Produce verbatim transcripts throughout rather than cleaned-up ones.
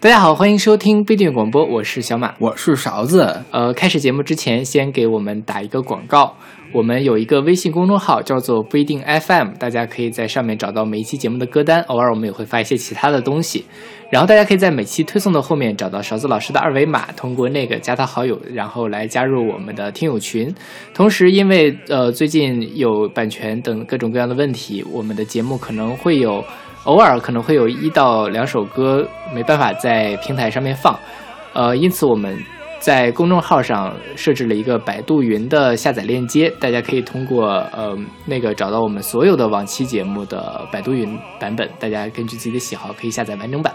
大家好，欢迎收听B电广播，我是小马，我是勺子。呃，开始节目之前，先给我们打一个广告。我们有一个微信公众号叫做不一定 F M， 大家可以在上面找到每一期节目的歌单，偶尔我们也会发一些其他的东西。然后大家可以在每期推送的后面找到勺子老师的二维码，通过那个加他好友，然后来加入我们的听友群。同时因为呃最近有版权等各种各样的问题，我们的节目可能会有偶尔可能会有一到两首歌没办法在平台上面放，呃，因此我们在公众号上设置了一个百度云的下载链接，大家可以通过呃那个找到我们所有的往期节目的百度云版本，大家根据自己的喜好可以下载完整版。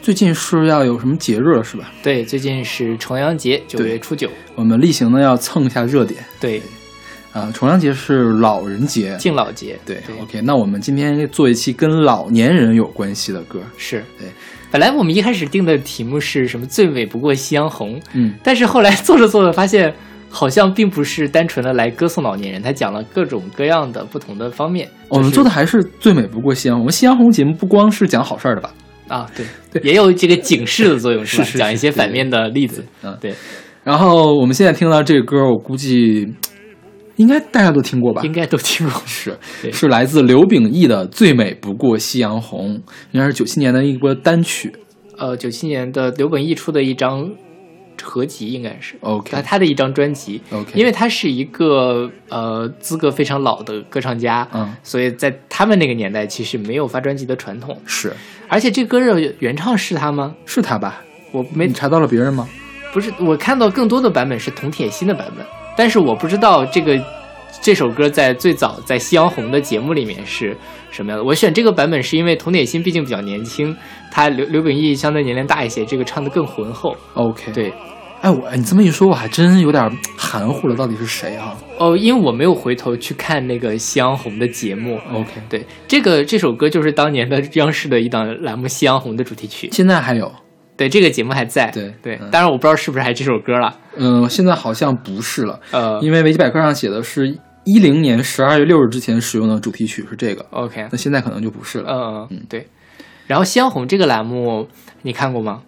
最近是要有什么节日了是吧？对，最近是重阳节，九月初九，我们例行呢要蹭一下热点。对。啊、呃，重阳节是老人节，敬老节。 对， 对 OK， 那我们今天做一期跟老年人有关系的歌。是，对，本来我们一开始定的题目是什么最美不过夕阳红，嗯，但是后来做着做着发现好像并不是单纯的来歌颂老年人，他讲了各种各样的不同的方面、就是、我们做的还是最美不过夕阳红。夕阳红节目不光是讲好事的吧？啊， 对， 对，也有这个警示的作用是吧？是是是，讲一些反面的例子。 对， 对， 对， 对， 对， 对，然后我们现在听到这个歌，我估计应该大家都听过吧？应该都听过，是是来自刘秉义的《最美不过夕阳红》，应该是九七年的一波单曲。呃，九七年的刘秉义出的一张合集，应该是 OK， 他的一张专辑。OK， 因为他是一个呃资格非常老的歌唱家，嗯，所以在他们那个年代其实没有发专辑的传统。是，而且这歌的原唱是他吗？是他吧？我没，你查到了别人吗？不是，我看到更多的版本是佟铁鑫的版本。但是我不知道这个这首歌在最早在夕阳红的节目里面是什么样的。我选这个版本是因为佟铁鑫毕竟比较年轻，他刘刘秉义相对年龄大一些，这个唱得更浑厚。 OK， 对。哎，我你这么一说我还真有点含糊了，到底是谁啊？哦，因为我没有回头去看那个夕阳红的节目。 OK， 对，这个这首歌就是当年的央视的一档栏目夕阳红的主题曲，现在还有。对，这个节目还在。对对、嗯，当然我不知道是不是还这首歌了。嗯、呃，现在好像不是了。呃，因为维基百科上写的是一零年十二月六日之前使用的主题曲是这个。OK， 那现在可能就不是了。嗯嗯，对。然后夕阳红这个栏目你看过吗？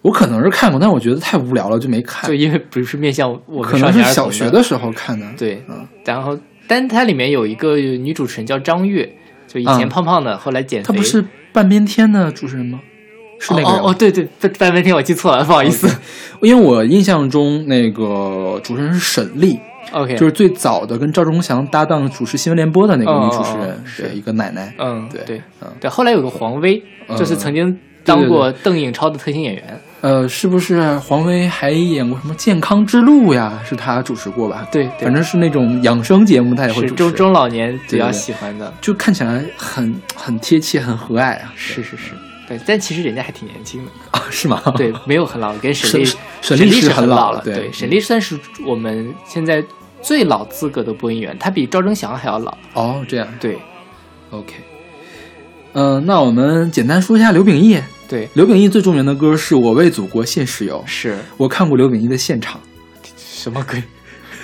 我可能是看过，但我觉得太无聊了就没看。就因为不是面向我们，可能是小学的时候看的。对，嗯、然后但它里面有一个女主持人叫张悦，就以前胖胖的，嗯、后来减肥。她不是半边天的主持人吗？是那个人。 哦， 哦， 哦，对对，半边天我记错了，不好意思。 okay， 因为我印象中那个主持人是沈丽。 OK， 就是最早的跟赵忠祥搭档主持新闻联播的那个女主持人、哦、是一个奶奶。嗯，对对、嗯、对，后来有个黄薇、嗯、就是曾经当过邓颖超的特型演员。对对对，呃，是不是黄薇还演过什么《健康之路》呀？是她主持过吧？对，对，反正是那种养生节目，她也会主持。是中中老年比较喜欢的。对对对，就看起来很很贴切，很和蔼啊。是是是。对，但其实人家还挺年轻的啊，是吗？对，没有很老，跟沈丽，沈丽是很老了。对，对，沈丽算是我们现在最老资格的播音员，他比赵忠祥还要老。哦，这样。对 ，OK， 嗯、呃，那我们简单说一下刘秉义。对，刘秉义最著名的歌是我为祖国献石油。是我看过刘秉义的现场。什么鬼？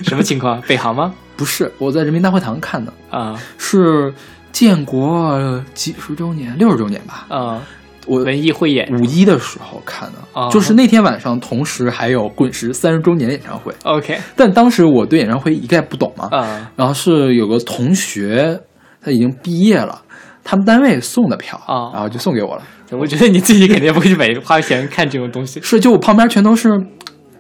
什么情况？北航吗？不是，我在人民大会堂看的啊、嗯，是建国几十周年，六十周年吧？啊、嗯。我文艺汇演五一的时候看的、哦，就是那天晚上，同时还有滚石三十周年演唱会。OK， 但当时我对演唱会一概不懂嘛、嗯，然后是有个同学他已经毕业了，他们单位送的票、哦、然后就送给我了。我觉得你自己肯定不会去买花钱看这种东西。是，就我旁边全都是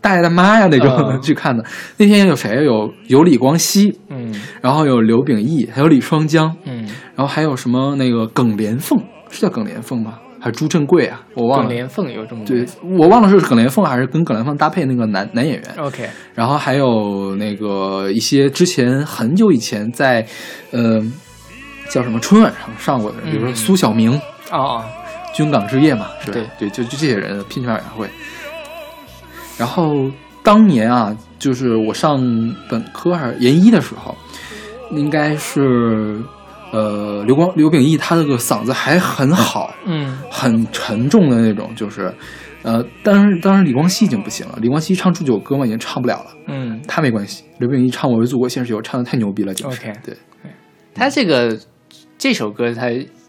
大爷大妈呀那种、嗯、去看的。那天有谁？有有李光羲，嗯，然后有刘秉义，还有李双江，嗯，然后还有什么那个耿莲凤，是叫耿莲凤吗？还是朱振贵啊，我忘了。耿莲凤有这么对，我忘了是耿莲凤还是跟耿莲凤搭配那个男男演员。OK， 然后还有那个一些之前很久以前在，呃，叫什么春晚上上过的人，比如说苏晓明，哦哦，军港之夜嘛，是吧？对对，就就这些人拼团演唱会。然后当年啊，就是我上本科还是研一的时候，应该是。呃，刘光刘秉义他这个嗓子还很好，嗯，很沉重的那种，就是，呃，当时当时李光羲已经不行了，李光羲唱祝酒歌嘛，已经唱不了了，嗯，他没关系，刘秉义唱我为祖国献石油唱的太牛逼了，就是 okay， 对，他这个这首歌他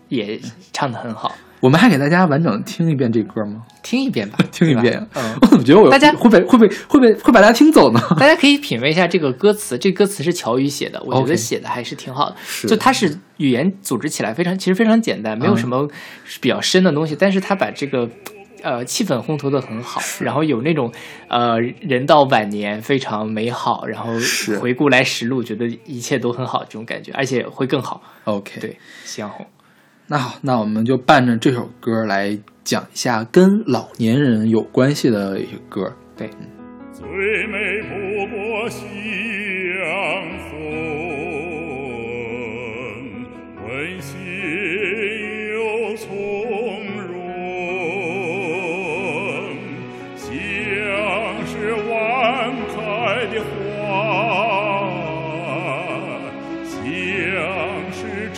也唱的很好，我们还给大家完整听一遍这歌吗？听一遍吧，听一遍。嗯，我怎么觉得我大家会被会被会被会把大家听走呢？大家可以品味一下这个歌词，这歌词是乔羽写的，我觉得写的还是挺好的。Okay, 就它是语言组织起来非常，其实非常简单，没有什么比较深的东西，嗯、但是它把这个呃气氛烘托的很好，然后有那种呃人到晚年非常美好，然后回顾来时路，觉得一切都很好这种感觉，而且会更好。OK， 对，夕阳红。那好，那我们就伴着这首歌来讲一下跟老年人有关系的一些歌。对，最美不过夕阳红，温馨又从容。夕阳是晚开的花，夕阳是晨。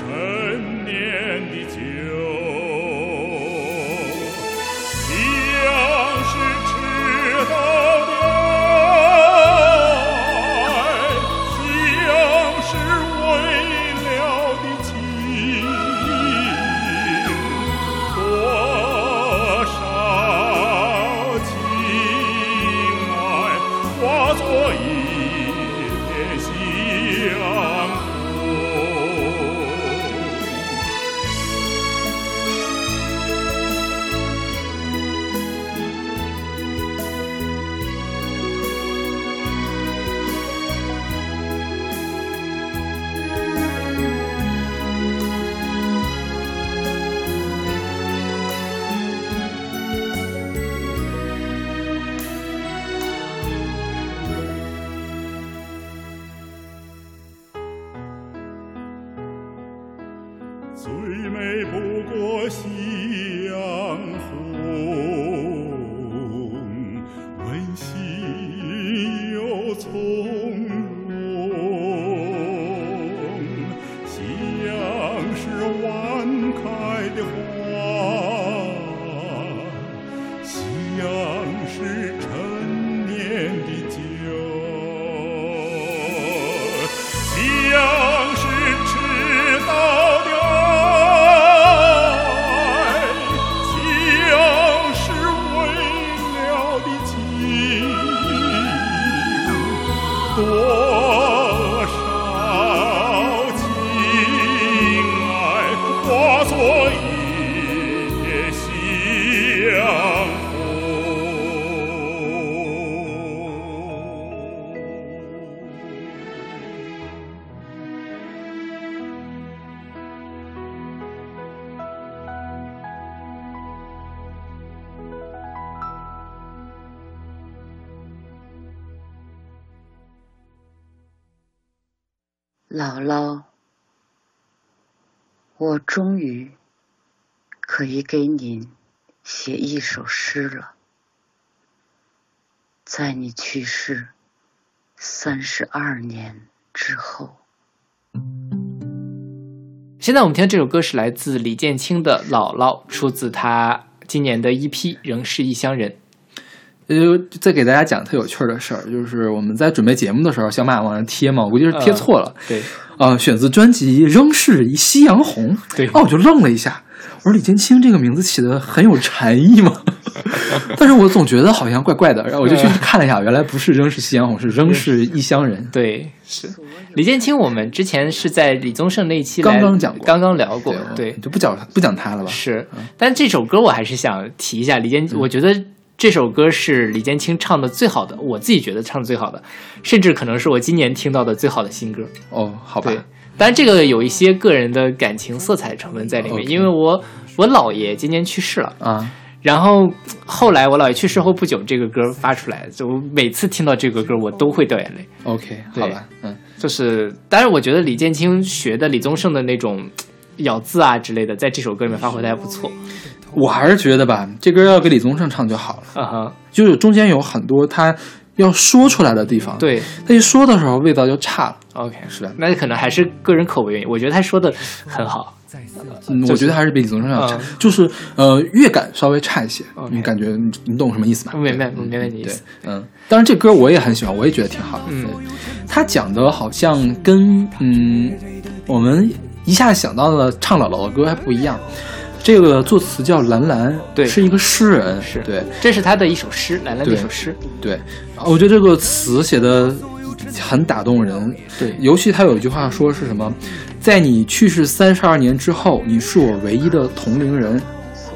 姥姥，我终于可以给您写一首诗了。在你去世三十二年之后。现在我们听的这首歌是来自李建清的《姥姥》，出自他今年的一批《仍是异乡人》。就再给大家讲特有趣的事儿，就是我们在准备节目的时候，小马往上贴嘛，我估计是贴错了。呃、对，呃，选自专辑《仍是夕阳红》。对，哦，我就愣了一下，我说李建清这个名字起得很有禅意嘛，但是我总觉得好像怪怪的，然后我就去看了一下，原来不是《仍是夕阳红》，是《仍是异乡人》。对，是李建清，我们之前是在李宗盛那一期刚刚讲过，刚刚聊过，对，对就不讲不讲他了吧？是，但这首歌我还是想提一下李建清，嗯、我觉得。这首歌是李建清唱的最好的，我自己觉得唱的最好的，甚至可能是我今年听到的最好的新歌。哦，好吧。对，当然这个有一些个人的感情色彩成分在里面， okay. 因为我我姥爷今年去世了啊，然后后来我姥爷去世后不久，这个歌发出来，就每次听到这个歌我都会掉眼泪。OK， 好吧，嗯，就是，当然我觉得李建清学的李宗盛的那种咬字啊之类的，在这首歌里面发挥的还不错。我还是觉得吧，这歌要给李宗盛唱就好了啊， uh-huh. 就是中间有很多他要说出来的地方，对，他一说的时候味道就差了。OK， 是的，那可能还是个人口味原因。我觉得他说的很好，嗯，我觉得还是比李宗盛要差， uh, 就是呃乐感稍微差一些。Okay. 你感觉你你懂什么意思吗？明白，明白你意思。嗯，当然这歌我也很喜欢，我也觉得挺好的。嗯，他讲的好像跟嗯我们一下想到的唱姥姥的歌还不一样。这个作词叫兰兰，对，是一个诗人，是，对，这是他的一首诗，兰兰的一首诗，对，我觉得这个词写的很打动人，对，尤其他有一句话说是什么，在你去世三十二年之后，你是我唯一的同龄人。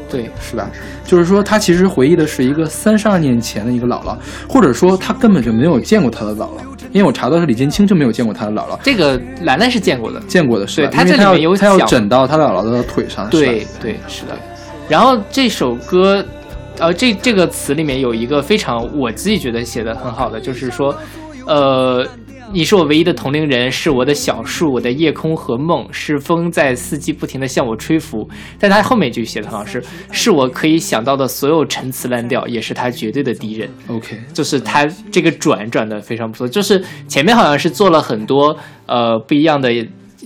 对，是吧？就是说，他其实回忆的是一个三十二年前的一个姥姥，或者说他根本就没有见过他的姥姥，因为我查到是李建清就没有见过他的姥姥。这个兰兰是见过的，见过的是吧，对，他这里面有他要枕到他的姥姥的腿上。对对，是的。然后这首歌，呃，这这个词里面有一个非常我自己觉得写的很好的，就是说，呃。你是我唯一的同龄人，是我的小树，我的夜空和梦，是风在四季不停地向我吹拂。但他后面就写的好像是，是我可以想到的所有陈词滥调，也是他绝对的敌人。OK， 就是他这个转转的非常不错，就是前面好像是做了很多呃不一样的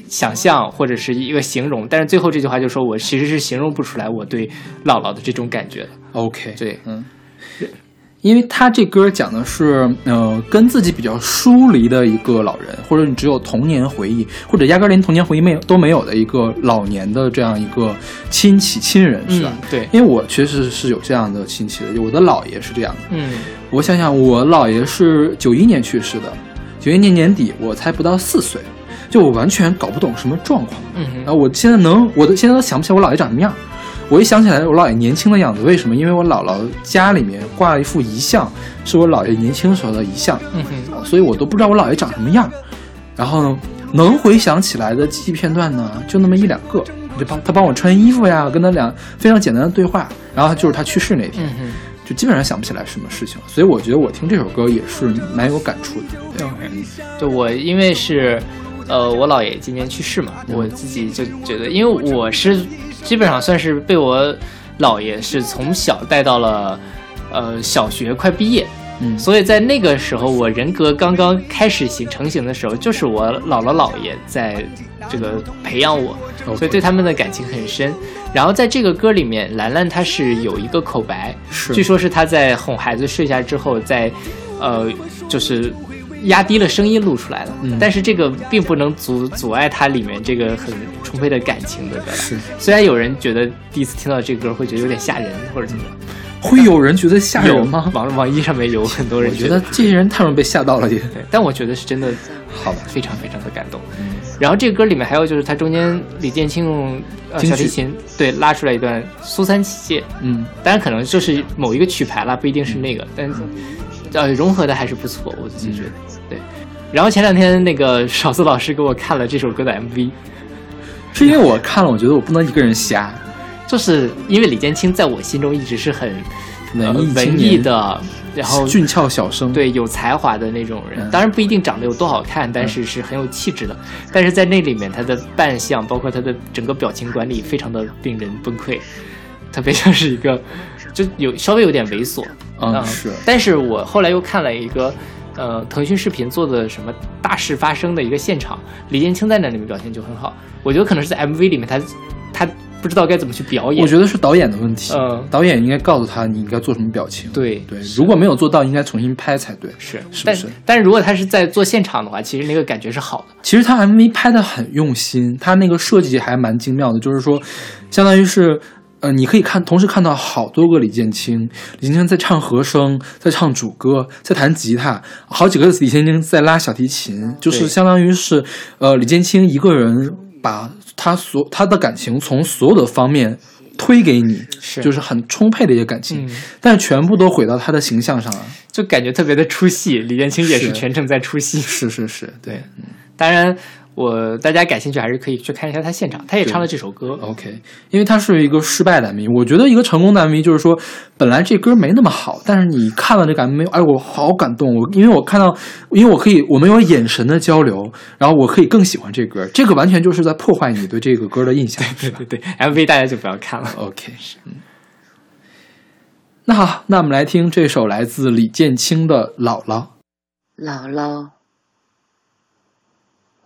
想象或者是一个形容，但是最后这句话就说我其实是形容不出来我对姥姥的这种感觉的。OK， 对，嗯。因为他这歌讲的是，呃，跟自己比较疏离的一个老人，或者你只有童年回忆，或者压根连童年回忆没有都没有的一个老年的这样一个亲戚亲人，是吧？嗯、对，因为我确实是有这样的亲戚的，我的姥爷是这样的。嗯，我想想，我姥爷是九一年去世的，九一年年底，我才不到四岁，就我完全搞不懂什么状况。嗯，然后我现在能，我都现在都想不起来我姥爷长什么样。我一想起来我姥爷年轻的样子，为什么？因为我姥姥家里面挂了一副遗像，是我姥爷年轻时候的遗像，嗯哼，所以我都不知道我姥爷长什么样。然后呢，能回想起来的记忆片段呢，就那么一两个。就帮他帮我穿衣服呀，跟他俩非常简单的对话。然后就是他去世那天，嗯、就基本上想不起来什么事情。所以我觉得我听这首歌也是蛮有感触的。对，嗯、就我因为是。呃，我姥爷今年去世嘛，我自己就觉得，因为我是基本上算是被我姥爷是从小带到了，呃，小学快毕业，嗯，所以在那个时候，我人格刚刚开始形成型的时候，就是我姥姥姥爷在这个培养我， okay. 所以对他们的感情很深。然后在这个歌里面，兰兰她是有一个口白，是，据说是她在哄孩子睡下之后，在，呃，就是。压低了声音录出来了、嗯、但是这个并不能阻阻碍它里面这个很充沛的感情的歌。是，虽然有人觉得第一次听到这歌会觉得有点吓人或者怎么样，会有人觉得吓人吗？网网易上面有很多人觉得，我觉得这些人太容易被吓到了也。对，但我觉得是真的好吧，非常非常的感动、嗯、然后这个歌里面还有就是它中间李健清用、呃、小提琴对拉出来一段苏三起解，嗯，当然可能就是某一个曲牌啦，不一定是那个、嗯、但是呃，融合的还是不错，我自己觉得、嗯、对。然后前两天那个少子老师给我看了这首歌的 M V， 是因为我看了，我觉得我不能一个人瞎，就是因为李建清在我心中一直是很文艺、呃、文艺的，然后俊俏小生，对，有才华的那种人、嗯。当然不一定长得有多好看，但是是很有气质的。嗯、但是在那里面，他的扮相，包括他的整个表情管理，非常的令人崩溃，特别像是一个。就有稍微有点猥琐，嗯、呃、是，但是我后来又看了一个，呃，腾讯视频做的什么大事发生的一个现场，李建清在那里面表现就很好，我觉得可能是在 M V 里面他他不知道该怎么去表演，我觉得是导演的问题，嗯、呃，导演应该告诉他你应该做什么表情，对对，如果没有做到，应该重新拍才对，是，是不是？但但是如果他是在做现场的话，其实那个感觉是好的，其实他 M V 拍的很用心，他那个设计还蛮精妙的，就是说，相当于是。呃，你可以看，同时看到好多个李建清，李建清在唱和声，在唱主歌，在弹吉他，好几个李建清在拉小提琴，就是相当于是，呃，李建清一个人把他所他的感情从所有的方面推给你，是，就是很充沛的一些感情，嗯、但是全部都毁到他的形象上了，就感觉特别的出戏。李建清也是全程在出戏，是是 是, 是，对，嗯、当然。我大家感兴趣还是可以去看一下他现场，他也唱了这首歌。OK， 因为他是一个失败的 M V， 我觉得一个成功的 M V 就是说，本来这歌没那么好，但是你看了这个 M V， 哎，我好感动，我因为我看到，因为我可以，我们有眼神的交流，然后我可以更喜欢这歌，这个完全就是在破坏你对这个歌的印象。对对对 ，M V 大家就不要看了。OK， 嗯。那好，那我们来听这首来自李建清的《姥姥》。姥姥。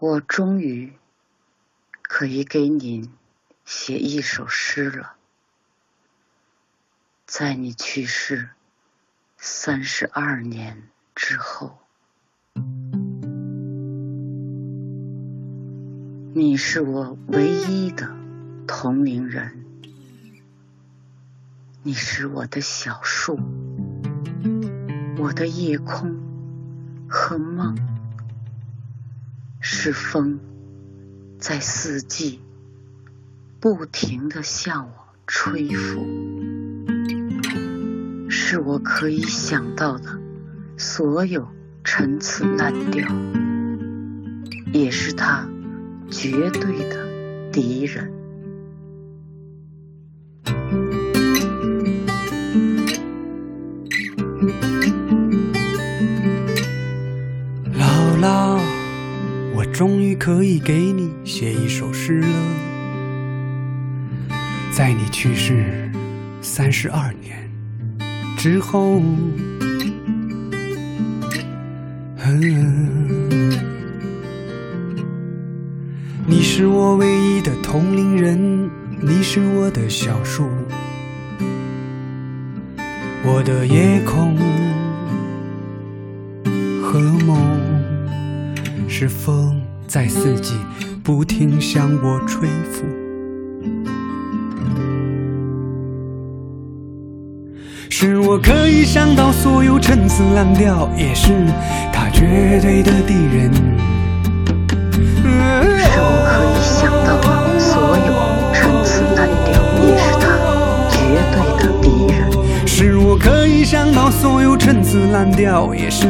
我终于可以给您写一首诗了，在你去世三十二年之后，你是我唯一的同龄人，你是我的小树，我的夜空和梦，是风在四季不停地向我吹拂，是我可以想到的所有陈词滥调，也是他绝对的敌人。终于可以给你写一首诗了，在你去世三十二年之后、嗯、你是我唯一的同龄人，你是我的小树，我的夜空和梦，是风在四季不停向我吹拂，是我可以想到所有陈词滥调，也是他绝对的敌人，是我可以想到所有陈词滥调，也是他绝对的敌人，是我可以想到所有陈词滥调，也是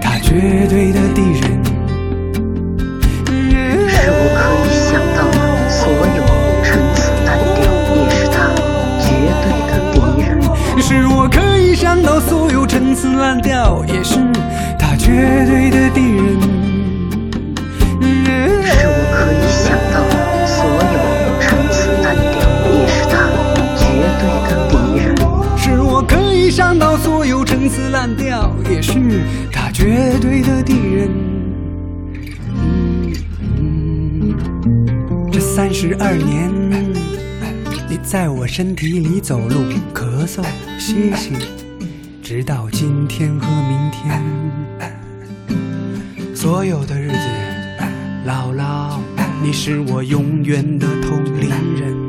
他绝对的敌人，是我可以想到的所有陈词滥调，也是他绝对的敌人，是我可以想到所有陈词滥调，也是他绝对的敌人，是我可以想到的所有陈词滥调，也是他绝对的敌人，是我可以想到所有陈词滥调，也是他绝对的敌人，三十二年，你在我身体里走路、咳嗽、歇息，直到今天和明天。所有的日子，姥姥，你是我永远的同龄人。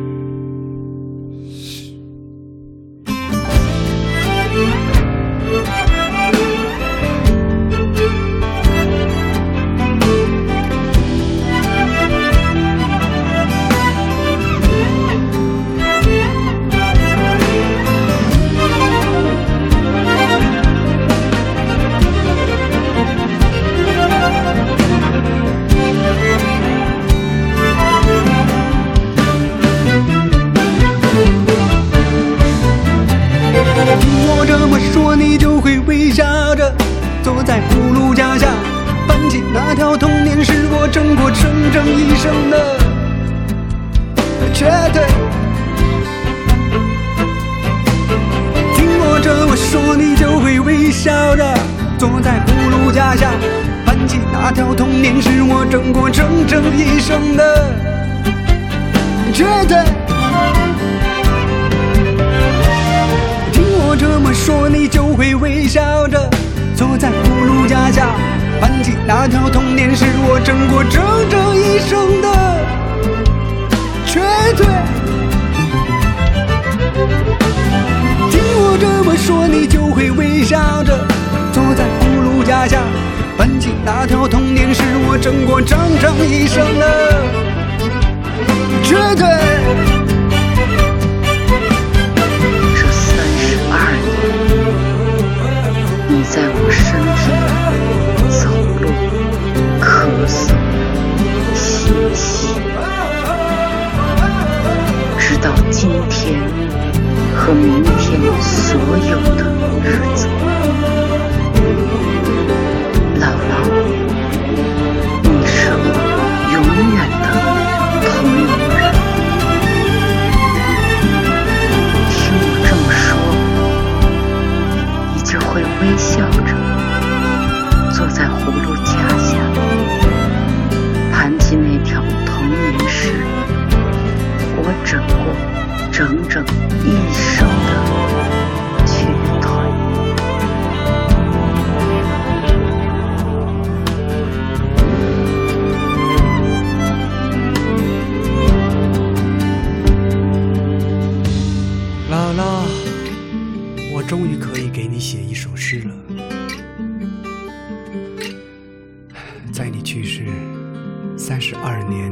三十二年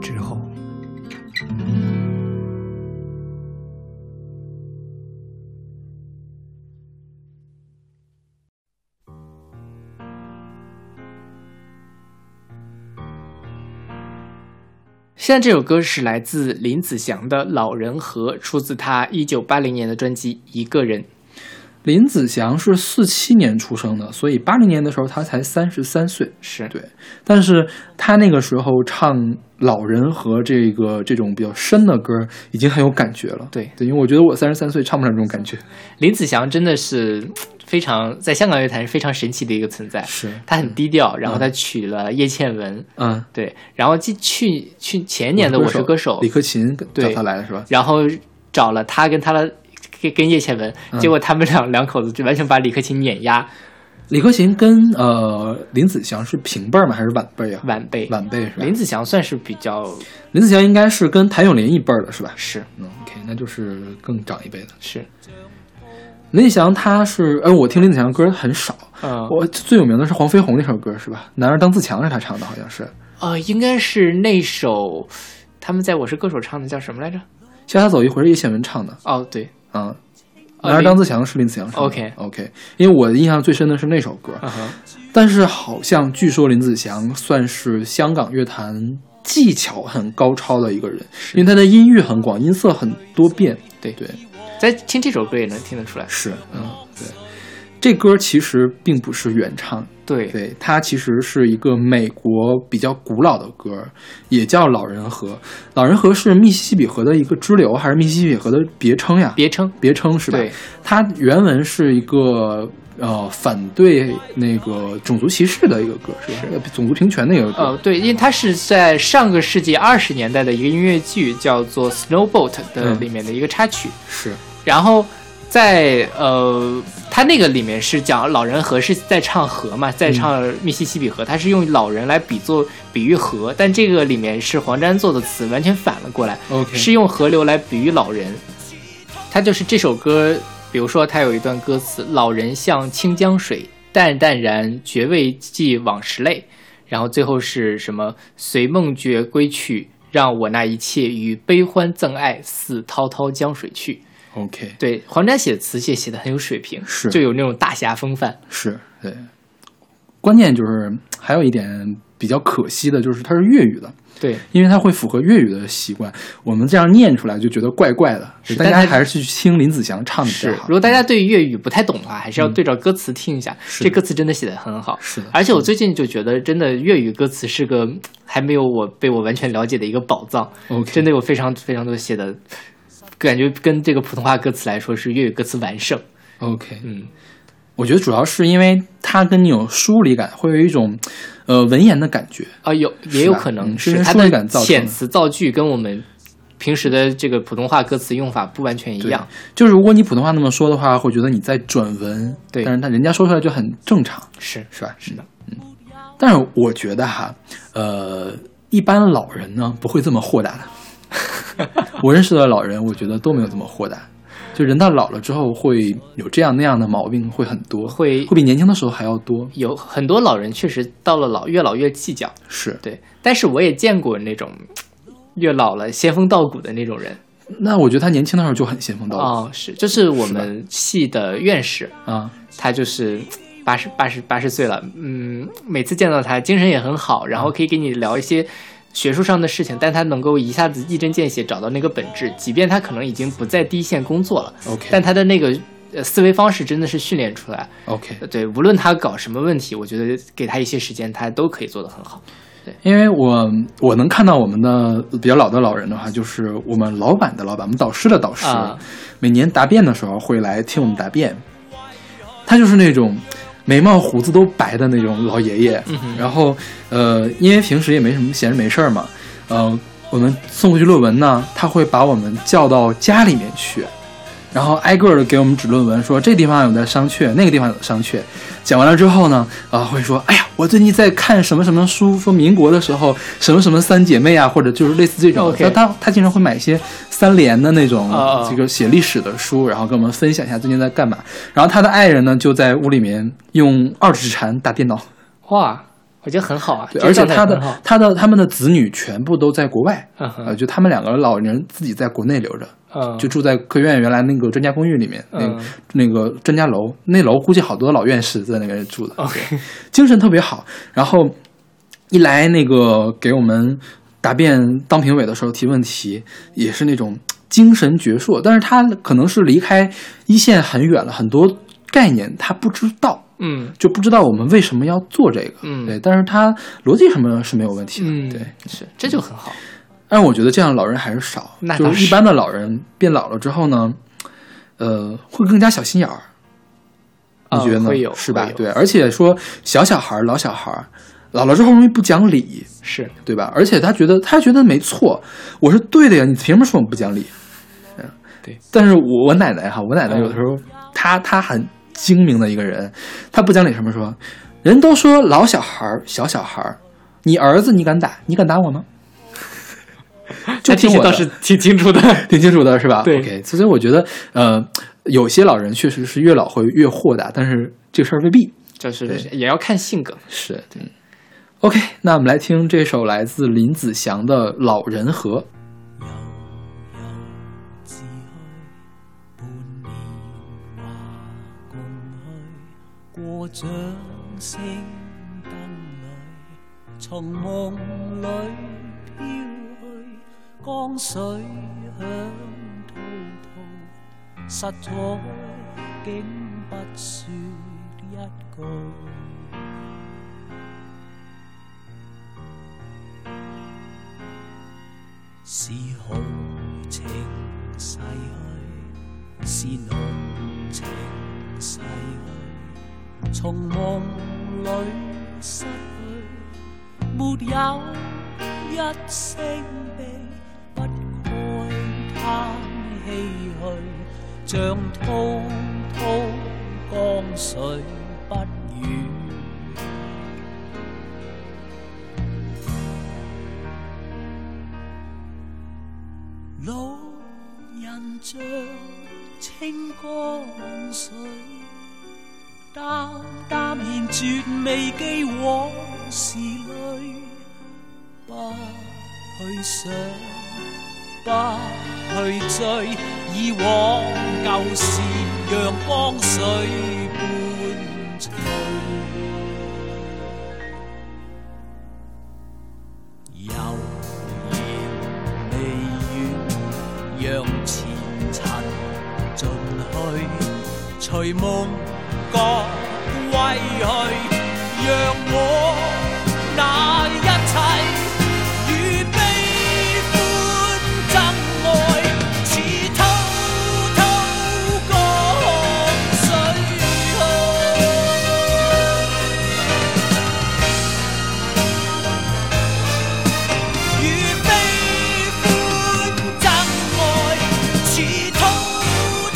之后。现在这首歌是来自林子祥的《老人和》，出自他一九八零年的专辑《一个人》。林子祥是四七年出生的，所以八零年的时候他才三十三岁。是，对，但是他那个时候唱老人和这个这种比较深的歌已经很有感觉了。 对, 对因为我觉得我三十三岁唱不上这种感觉。林子祥真的是非常在香港乐坛是非常神奇的一个存在，是他很低调、嗯、然后他娶了叶倩文，嗯，对，然后去去前年的《我是歌手》，李克勤找他来了是吧？然后找了他跟他的跟叶倩文，结果他们两、嗯、两口子就完全把李克勤碾压。李克勤跟呃林子祥是平辈吗？还是晚辈啊？晚辈，晚辈是吧？林子祥算是比较，林子祥应该是跟谭咏麟一辈的是吧？是，嗯 ，OK， 那就是更长一辈的，是。林子祥他是，哎，我听林子祥歌很少，嗯、我最有名的是黄飞鸿那首歌是吧？男儿当自强是他唱的，好像是。呃，应该是那首他们在《我是歌手》唱的叫什么来着？潇洒走一回是叶倩文唱的。哦，对，嗯，男儿当自强是林子祥唱的。OK OK， 因为我印象最深的是那首歌， uh-huh. 但是好像据说林子祥算是香港乐坛技巧很高超的一个人，因为他的音域很广，音色很多变。对对。在听这首歌也能听得出来，是，嗯，对，这歌其实并不是原唱，对对，它其实是一个美国比较古老的歌，也叫《老人河》。老人河是密西西比河的一个支流，还是密西西比河的别称呀？别称，别称是吧？对，它原文是一个呃反对那个种族歧视的一个歌，是吧？是种族平权的一个歌。呃，对，因为它是在上个世纪二十年代的一个音乐剧叫做《Snow Boat》的里面的一个插曲，嗯、是。然后在呃他那个里面是讲老人河是在唱河嘛，在唱密西西比河，他是用老人来比作比喻河，但这个里面是黄沾做的词完全反了过来、okay. 是用河流来比喻老人。他就是这首歌，比如说他有一段歌词，老人像清江水淡淡然，觉未记往时泪，然后最后是什么随梦觉归去，让我那一切与悲欢赠爱似滔滔江水去。OK， 对，黄沾写词写写的很有水平，是就有那种大侠风范，是对。关键就是还有一点比较可惜的，就是它是粤语的，对，因为它会符合粤语的习惯，我们这样念出来就觉得怪怪的，是大家还是去听林子祥唱比较好。如果大家对粤语不太懂的话，还是要对照歌词听一下，嗯、这歌词真的写的很好，是的。而且我最近就觉得，真的粤语歌词是个还没有我被我完全了解的一个宝藏。OK， 真的有非常非常多写的。感觉跟这个普通话歌词来说是粤语歌词完胜。 OK， 嗯，我觉得主要是因为它跟你有疏离感，会有一种呃文言的感觉啊，有也有可能是它的遣词造句跟我们平时的这个普通话歌词用法不完全一样，就是如果你普通话那么说的话，会觉得你在转文，对，但是人家说出来就很正常，是是吧？是的，嗯。但是我觉得哈，呃，一般老人呢不会这么豁达的。我认识的老人，我觉得都没有这么豁达，就人到老了之后会有这样那样的毛病，会很多，会会比年轻的时候还要多。有很多老人确实到了老越老越计较，是对。但是我也见过那种越老了仙风道骨的那种人。那我觉得他年轻的时候就很仙风道骨。哦，是，就是我们系的院士啊、嗯，他就是八十八十八十岁了，嗯，每次见到他精神也很好，然后可以给你聊一些。学术上的事情，但他能够一下子一针见血找到那个本质，即便他可能已经不在第一线工作了， okay. 但他的那个思维方式真的是训练出来。OK， 对，无论他搞什么问题，我觉得给他一些时间，他都可以做得很好。对，因为我我能看到我们的比较老的老人的话，就是我们老板的老板，我们导师的导师，嗯、每年答辩的时候会来听我们答辩，他就是那种。眉毛胡子都白的那种老爷爷、嗯、然后呃因为平时也没什么闲着没事嘛，呃我们送过去论文呢，他会把我们叫到家里面去，然后挨个的给我们指论文，说这地方有的商榷，那个地方有的商榷，讲完了之后呢啊、呃、会说哎呀我最近在看什么什么书，说民国的时候什么什么三姐妹啊，或者就是类似这种、okay. 他他经常会买一些三联的那种这个写历史的书，然后跟我们分享一下最近在干嘛。然后他的爱人呢就在屋里面用二指禅打电脑，哇，我觉得很好啊，对，而且他的他的他们的子女全部都在国外，嗯呃、就他们两个老人自己在国内留着，嗯、就住在科学院原来那个专家公寓里面，嗯、那那个专家楼，那楼估计好多老院士在那边住的，嗯、精神特别好。然后一来那个给我们答辩当评委的时候提问题，也是那种精神矍铄，但是他可能是离开一线很远了，很多概念他不知道。嗯，就不知道我们为什么要做这个，嗯，对，但是他逻辑什么是没有问题的，嗯，对，是，这就很好。但我觉得这样的老人还是少，那是就是一般的老人变老了之后呢，呃，会更加小心眼儿，你觉得呢？哦、是吧？对，而且说小小孩、老小孩，老了之后容易不讲理，是对吧？而且他觉得他觉得没错，我是对的呀，你凭什么说我不讲理？嗯，对。但是我我奶奶哈，我奶奶有的时候，嗯、她她很。精明的一个人，他不讲理什么说，人都说老小孩小小孩，你儿子你敢打，你敢打我吗？就听我的，倒是挺清楚的，挺清楚的是吧？对， okay, 所以我觉得，呃，有些老人确实是越老会越豁达，但是这事儿未必，就是也要看性格。是，对。OK， 那我们来听这首来自林子祥的《老人和》。过掌聲燈裏，從夢裏飄去，江水響滔滔，實在竟不說一句。是豪情逝去，是濃情逝去，從夢裏失去，沒有一聲悲，不慨嘆唏噓，像滔滔江水不語。老人像清江水，淡淡然絕未記往事裏，不去想，不去追，以往舊事讓江水伴隨。悠然未遠，讓前塵盡去，隨夢各歸去，讓我那一切與悲歡憎愛，似滔滔江水去，與悲歡憎愛，似滔滔江。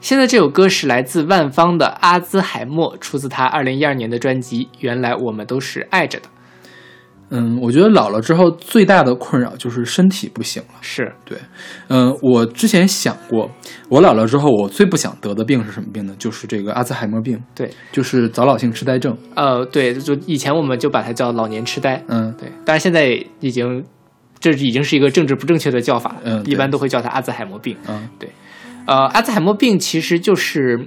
现在这首歌是来自万芳的《阿兹海默》，出自他二零一二年的专辑《原来我们都是爱着的》。嗯，我觉得老了之后最大的困扰就是身体不行了。是，对，嗯，我之前想过，我老了之后我最不想得的病是什么病呢？就是这个阿兹海默病。对，就是早老性痴呆症。呃，对，就以前我们就把它叫老年痴呆。嗯，对，但是现在已经，这已经是一个政治不正确的叫法了。嗯，一般都会叫它阿兹海默病。嗯，对，呃，阿兹海默病其实就是，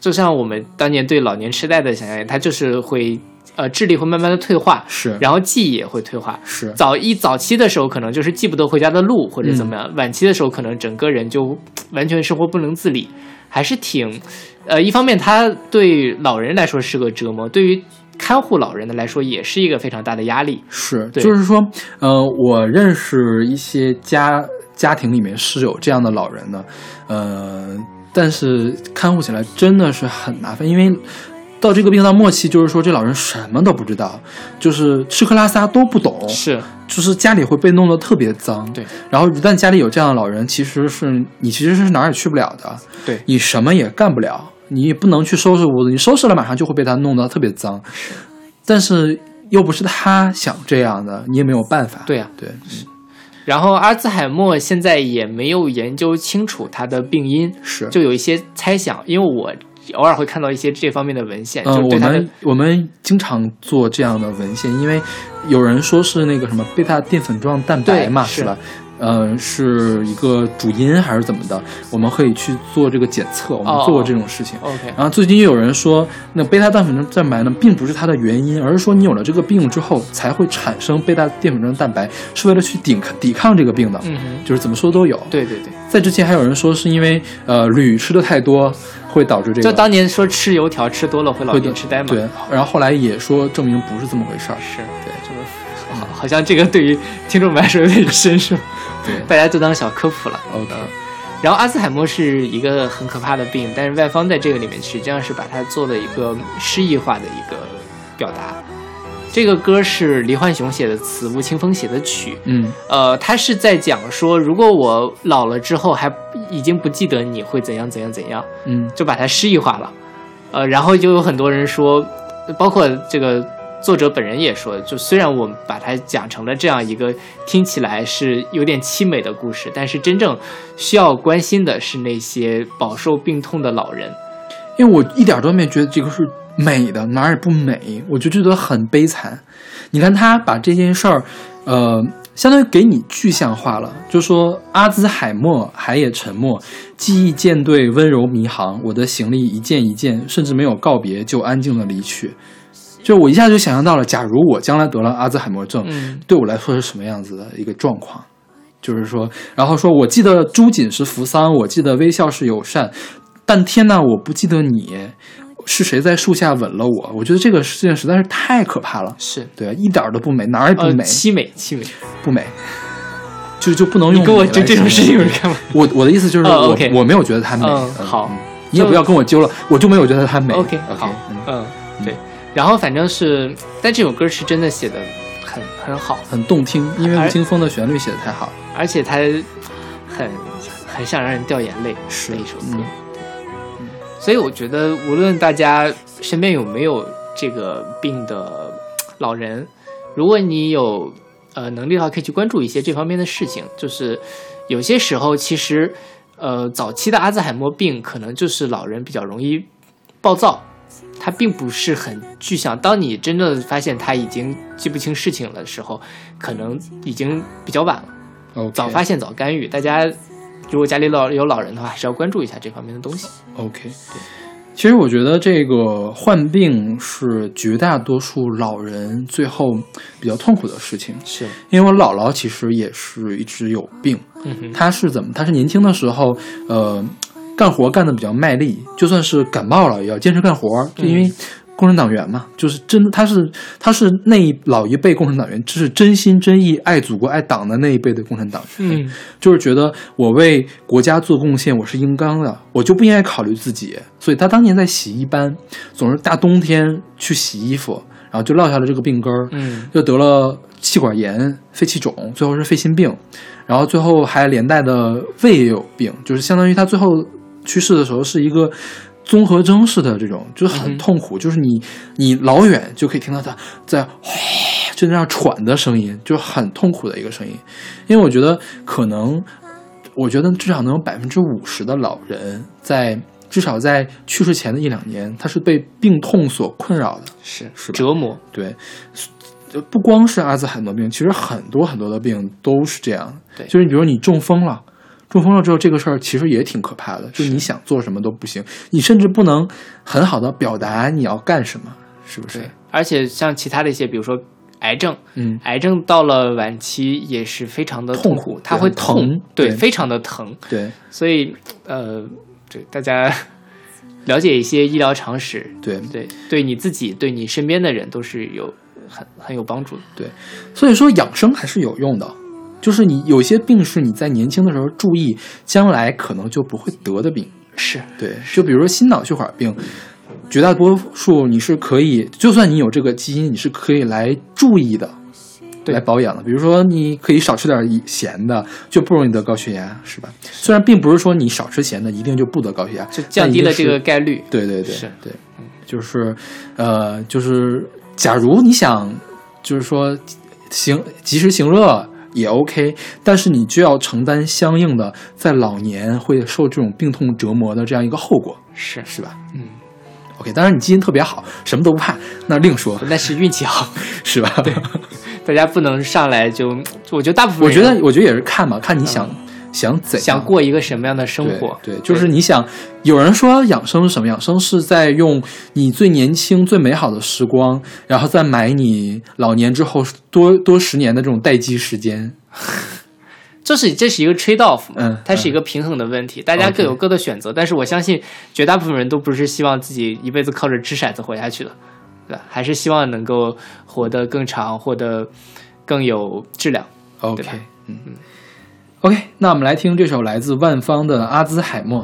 就像我们当年对老年痴呆的想象，它就是会。呃，智力会慢慢的退化，是，然后记忆也会退化，是。早一早期的时候，可能就是记不得回家的路或者怎么样，嗯、晚期的时候，可能整个人就完全生活不能自理，还是挺，呃，一方面它对老人来说是个折磨，对于看护老人的来说也是一个非常大的压力。是，就是说，呃，我认识一些家家庭里面是有这样的老人的，呃，但是看护起来真的是很麻烦，因为。到这个病到末期，就是说这老人什么都不知道，就是吃喝拉撒都不懂，是，就是家里会被弄得特别脏。对，然后一旦家里有这样的老人，其实是你其实是哪儿也去不了的，对，你什么也干不了，你也不能去收拾屋子，你收拾了马上就会被他弄得特别脏，是，但是又不是他想这样的，你也没有办法。对啊，对。然后阿尔兹海默现在也没有研究清楚他的病因，是，就有一些猜想，因为我偶尔会看到一些这方面的文献，嗯、呃，我们我们经常做这样的文献，因为有人说是那个什么贝塔淀粉状蛋白嘛，是吧？呃，是一个主因还是怎么的？我们可以去做这个检测，我们做过这种事情。Oh, OK。然后最近又有人说，那贝塔淀粉状蛋白呢，并不是它的原因，而是说你有了这个病之后才会产生贝塔淀粉状蛋白，是为了去抵抗抵抗这个病的。嗯，就是怎么说都有。对对对。在之前还有人说是因为呃铝吃的太多。会导致这个，就当年说吃油条吃多了会老年痴呆嘛，对，然后后来也说证明不是这么回事儿，是，对，这个、嗯、好像这个对于听众们来说有点深深，对，大家就当小科普了。 OK， 然后阿兹海默是一个很可怕的病，但是外方在这个里面实际上是把它做了一个诗意化的一个表达。这个歌是黎焕雄写的词，吴青峰写的曲。嗯，呃，他是在讲说，如果我老了之后还已经不记得你会怎样怎样怎样，嗯，就把它诗意化了。呃，然后就有很多人说，包括这个作者本人也说，就虽然我们把它讲成了这样一个听起来是有点凄美的故事，但是真正需要关心的是那些饱受病痛的老人。因为我一点都没觉得这个是美的，哪儿也不美，我就觉得很悲惨。你看他把这件事儿，呃，相当于给你具象化了，就说阿兹海默，海也沉默，记忆舰队温柔迷航，我的行李一件一件，甚至没有告别就安静的离去。就我一下就想象到了，假如我将来得了阿兹海默症，嗯、对我来说是什么样子的一个状况。就是说，然后说我记得朱槿是扶桑，我记得微笑是友善，但天哪，我不记得你。是谁在树下吻了我？我觉得这个事情实在是太可怕了，是，对，一点都不美，哪儿也不美，凄美凄美，不美，就就不能用。你跟我就这种事情有干嘛？我我的意思就是，我我没有觉得它美。好，你也不要跟我揪了，我就没有觉得它美。OK， 好，嗯，对。然后反正是，但这首歌是真的写的很很好，很动听，因为吴青峰的旋律写的太好了，而且它很很想让人掉眼泪的一首歌。所以我觉得无论大家身边有没有这个病的老人，如果你有呃能力的话，可以去关注一些这方面的事情。就是有些时候其实呃早期的阿兹海默病可能就是老人比较容易暴躁，它并不是很具象，当你真的发现他已经记不清事情了的时候，可能已经比较晚了。 okay. 早发现早干预，大家如果家里老有老人的话，还是要关注一下这方面的东西。 OK， 对，其实我觉得这个患病是绝大多数老人最后比较痛苦的事情，是因为我姥姥其实也是一直有病。嗯，她是怎么她是年轻的时候呃干活干得比较卖力，就算是感冒了也要坚持干活，就因为共产党员嘛，就是真的，他是他是那一老一辈共产党员，就是真心真意爱祖国爱党的那一辈的共产党员。嗯，就是觉得我为国家做贡献我是应当的，我就不应该考虑自己。所以他当年在洗衣班，总是大冬天去洗衣服，然后就落下了这个病根儿。嗯，就得了气管炎、肺气肿，最后是肺心病，然后最后还连带的胃也有病，就是相当于他最后去世的时候是一个。综合征式的这种就是很痛苦，嗯、就是你你老远就可以听到他在哗就那样喘的声音，就是很痛苦的一个声音。因为我觉得可能，我觉得至少能有百分之五十的老人在至少在去世前的一两年，他是被病痛所困扰的，是是折磨。对，不光是阿兹海默病，其实很多很多的病都是这样。对，就是比如你中风了。中风了之后，这个事儿其实也挺可怕的，就是你想做什么都不行，你甚至不能很好的表达你要干什么，是不是？而且像其他的一些，比如说癌症，嗯，癌症到了晚期也是非常的痛苦，它会疼，对，非常的疼，对。所以，呃，对大家了解一些医疗常识，对对，对你自己、对你身边的人都是有很很有帮助的，对。所以说，养生还是有用的。就是你有些病是你在年轻的时候注意，将来可能就不会得的病。是对，就比如说心脑血管病，绝大多数你是可以，就算你有这个基因，你是可以来注意的，对，来保养的。比如说你可以少吃点咸的，就不容易得高血压，是吧？虽然并不是说你少吃咸的一定就不得高血压，就降低了这个概率。对对对，是，对，就是呃，就是假如你想，就是说行及时行乐也 OK， 但是你就要承担相应的在老年会受这种病痛折磨的这样一个后果，是是吧？嗯 ，OK， 当然你基因特别好，什么都不怕，那另说，那是运气好，是吧？对，大家不能上来就，我觉得大部分人，我觉得我觉得也是看嘛，看你想、嗯、想怎想过一个什么样的生活，对，对，就是你想，有人说养生是什么？养生是在用你最年轻、最美好的时光，然后再买你老年之后多多十年的这种待机时间。这是这是一个 trade off， 嗯，它是一个平衡的问题，嗯、大家各有各的选择、okay。 但是我相信绝大部分人都不是希望自己一辈子靠着掷骰子活下去的，对吧？还是希望能够活得更长，活得更有质量。OK， 嗯嗯 ，OK， 那我们来听这首来自万芳的《阿兹海默》。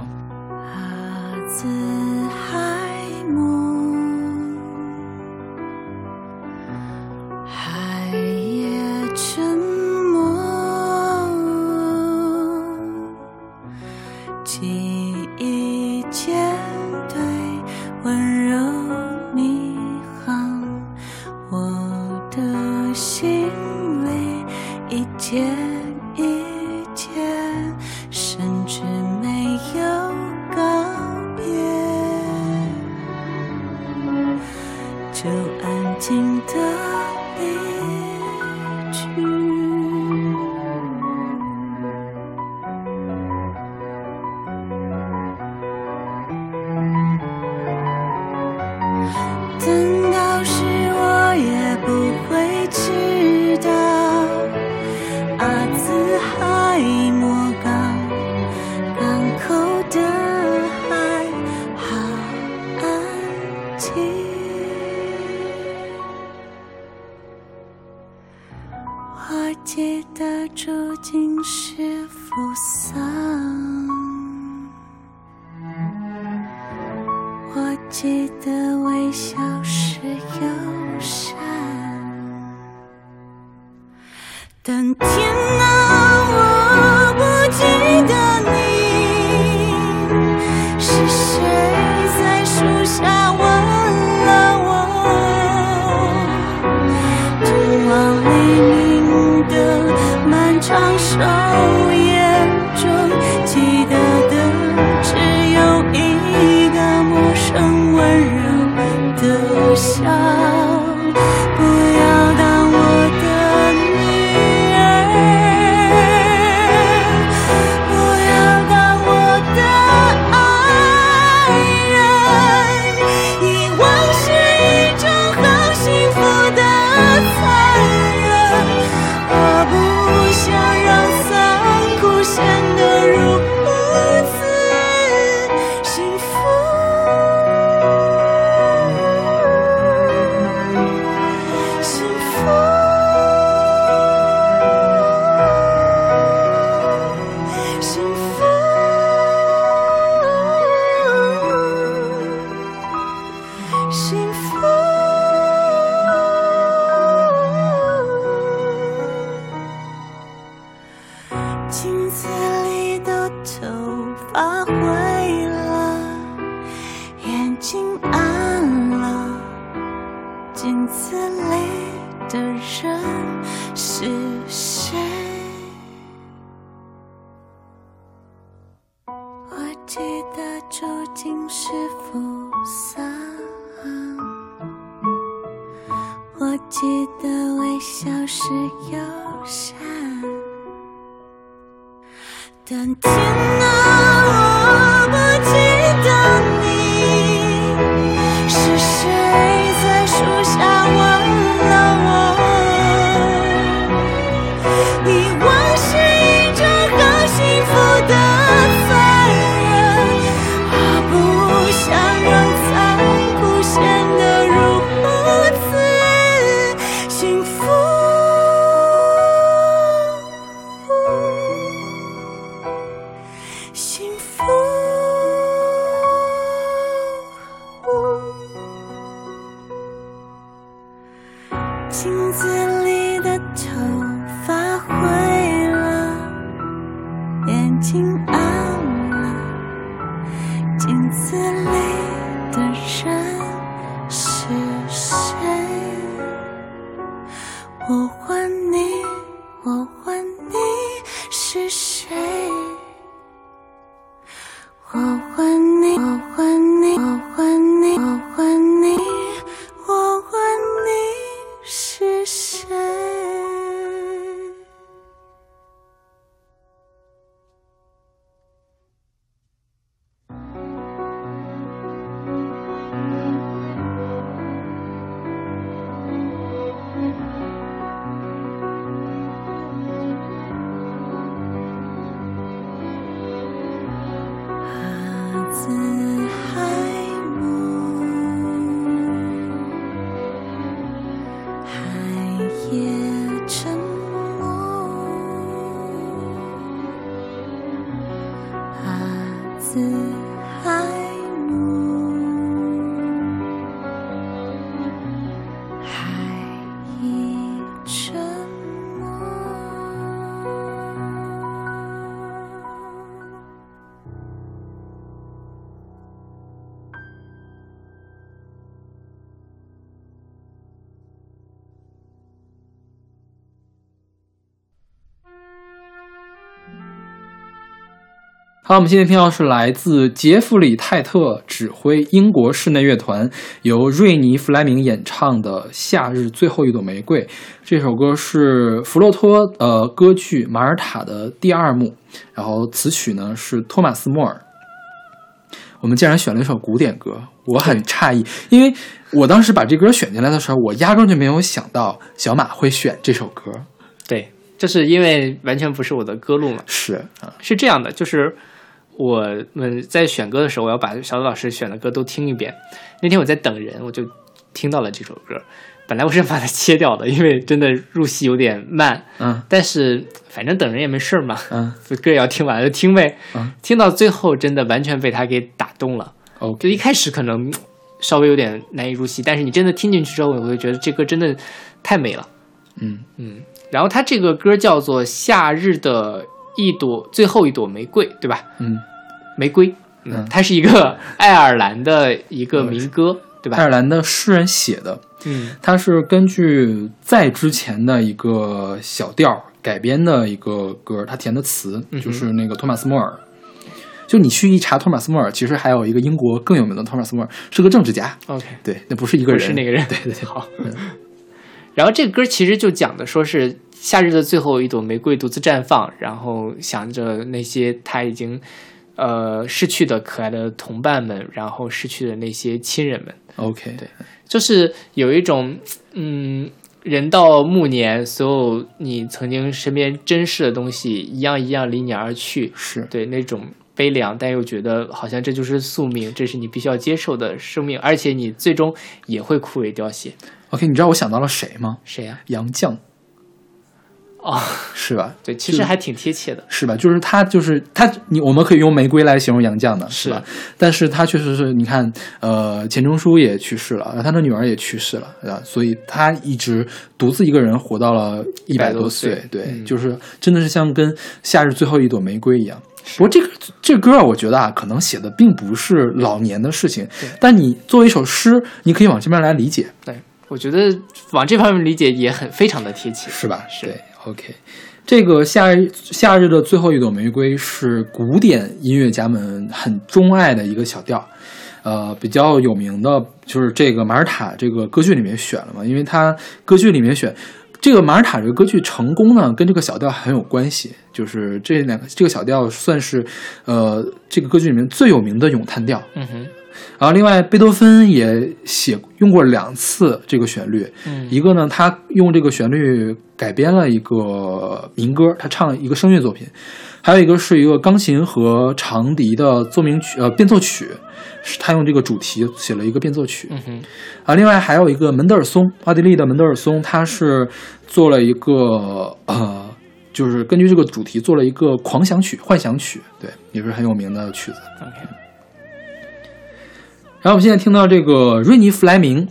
睛暗了，镜子里的人是谁？我问你，我问你是谁？我问你，我问你，我问你，我问你，我问你是谁？好，我们今天听到是来自杰弗里·泰特指挥英国室内乐团，由瑞尼·弗莱明演唱的《夏日最后一朵玫瑰》。这首歌是弗洛托呃歌剧《马尔塔》的第二幕，然后词曲呢是托马斯·莫尔。我们竟然选了一首古典歌，我很诧异，因为我当时把这歌选进来的时候，我压根就没有想到小马会选这首歌。对，这是因为完全不是我的歌路嘛。是啊，是这样的，就是。我们在选歌的时候，我要把小老师选的歌都听一遍。那天我在等人，我就听到了这首歌。本来我是把它切掉的，因为真的入戏有点慢。嗯，但是反正等人也没事嘛。嗯，歌也要听完就听呗。嗯，听到最后真的完全被他给打动了。Okay. 就一开始可能稍微有点难以入戏，但是你真的听进去之后，我会觉得这歌真的太美了。嗯嗯，然后他这个歌叫做《夏日的》。一朵最后一朵玫瑰，对吧？嗯，玫瑰，嗯，它是一个爱尔兰的一个民歌，嗯、对吧？爱尔兰的诗人写的，嗯，它是根据在之前的一个小调改编的一个歌，他填的词就是那个托马斯·莫尔。嗯、就你去一查托马斯·莫尔，其实还有一个英国更有名的托马斯·莫尔，是个政治家。OK， 对，那不是一个人，不是那个人，对对对。好，嗯、然后这个歌其实就讲的说是。夏日的最后一朵玫瑰独自绽放，然后想着那些他已经呃逝去的可爱的同伴们，然后逝去的那些亲人们。 OK， 对，就是有一种嗯人到暮年，所有你曾经身边珍视的东西一样一样离你而去，是对那种悲凉，但又觉得好像这就是宿命，这是你必须要接受的生命，而且你最终也会枯萎凋谢。 OK， 你知道我想到了谁吗？谁啊？杨绛。哦，是吧？对，其实还挺贴切的，是吧？就是他，就是他，你我们可以用玫瑰来形容杨绛的，是吧？但是他确实是，你看，呃，钱钟书也去世了，他的女儿也去世了，对吧？所以他一直独自一个人活到了一百多岁，对，嗯、就是真的是像跟《夏日最后一朵玫瑰》一样。不过这个这歌我觉得啊，可能写的并不是老年的事情，但你作为一首诗，你可以往这边来理解。对，我觉得往这方面理解也很非常的贴切，是吧？是。对，OK， 这个夏日夏日的最后一朵玫瑰是古典音乐家们很钟爱的一个小调，呃，比较有名的就是这个马尔塔这个歌剧里面选了嘛，因为它歌剧里面选这个马尔塔这个歌剧成功呢，跟这个小调很有关系，就是这两个这个小调算是呃这个歌剧里面最有名的咏叹调。嗯哼。然后另外贝多芬也写用过两次这个旋律、嗯、一个呢他用这个旋律改编了一个民歌，他唱了一个声乐作品，还有一个是一个钢琴和长笛的奏鸣曲呃变奏曲，他用这个主题写了一个变奏曲、嗯哼啊、另外还有一个门德尔松，奥地利的门德尔松，他是做了一个呃就是根据这个主题做了一个狂想曲幻想曲，对，也是很有名的曲子。 OK，然后我们现在听到这个瑞尼·弗莱明，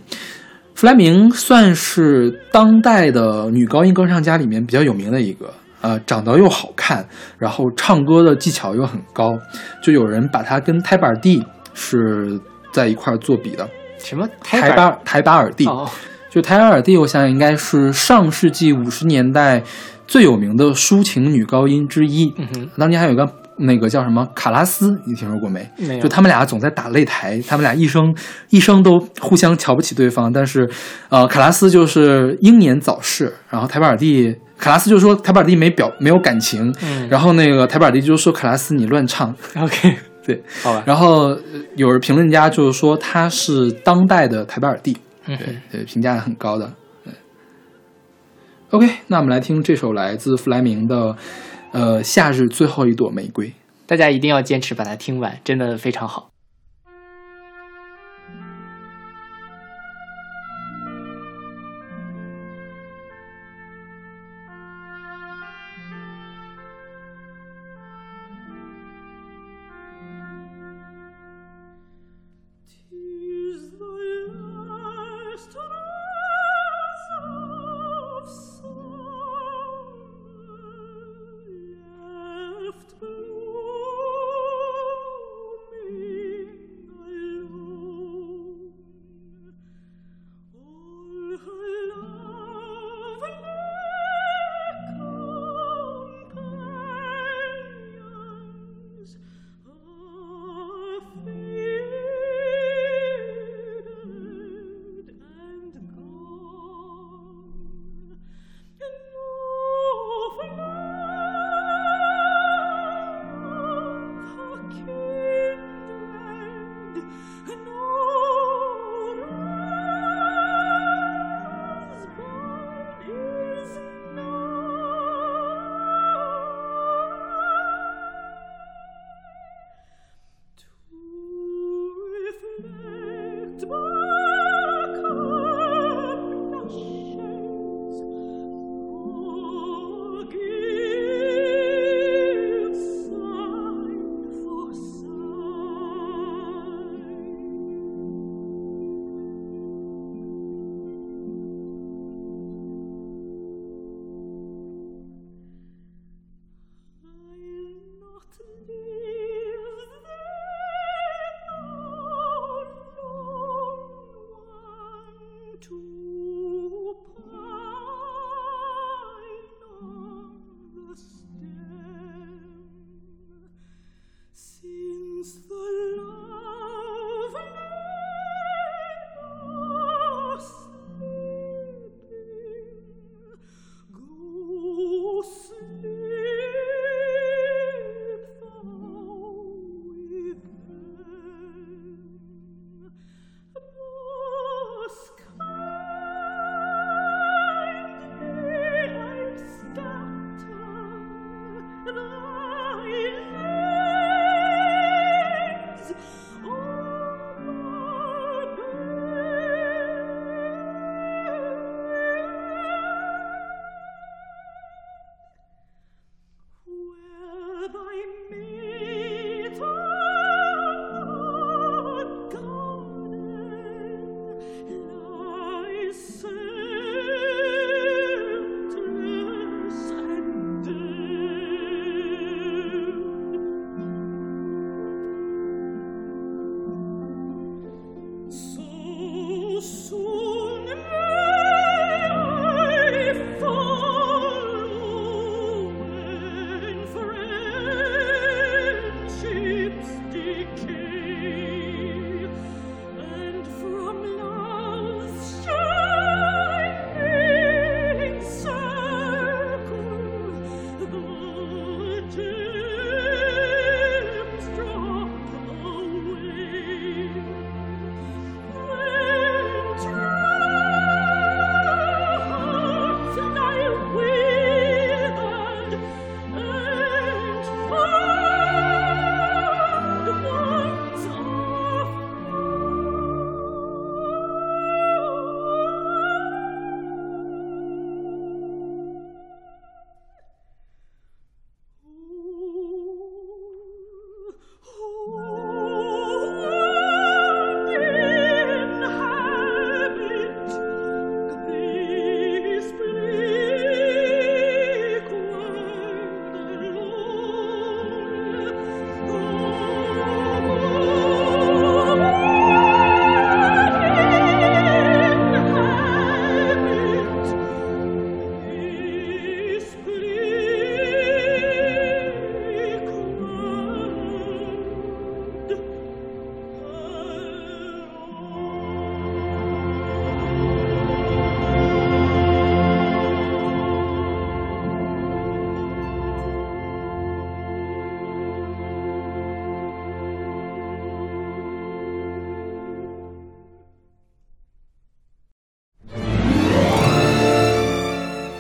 弗莱明算是当代的女高音歌唱家里面比较有名的一个，呃，长得又好看，然后唱歌的技巧又很高，就有人把他跟泰巴尔蒂是在一块做比的。什么？泰巴泰巴尔蒂？哦、就泰巴尔蒂，我想想应该是上世纪五十年代最有名的抒情女高音之一。嗯、当年还有一个。那个叫什么卡拉斯，你听说过没？没有。就他们俩总在打擂台，他们俩一生一生都互相瞧不起对方。但是，呃，卡拉斯就是英年早逝，然后泰巴尔蒂，卡拉斯就说泰巴尔蒂没表没有感情，嗯、然后那个泰巴尔蒂就说卡拉斯你乱唱。OK， 对，好吧。然后有人评论家就是说他是当代的泰巴尔蒂，对对，评价很高的。OK， 那我们来听这首来自弗莱明的。呃，夏日最后一朵玫瑰，大家一定要坚持把它听完，真的非常好。Thank you.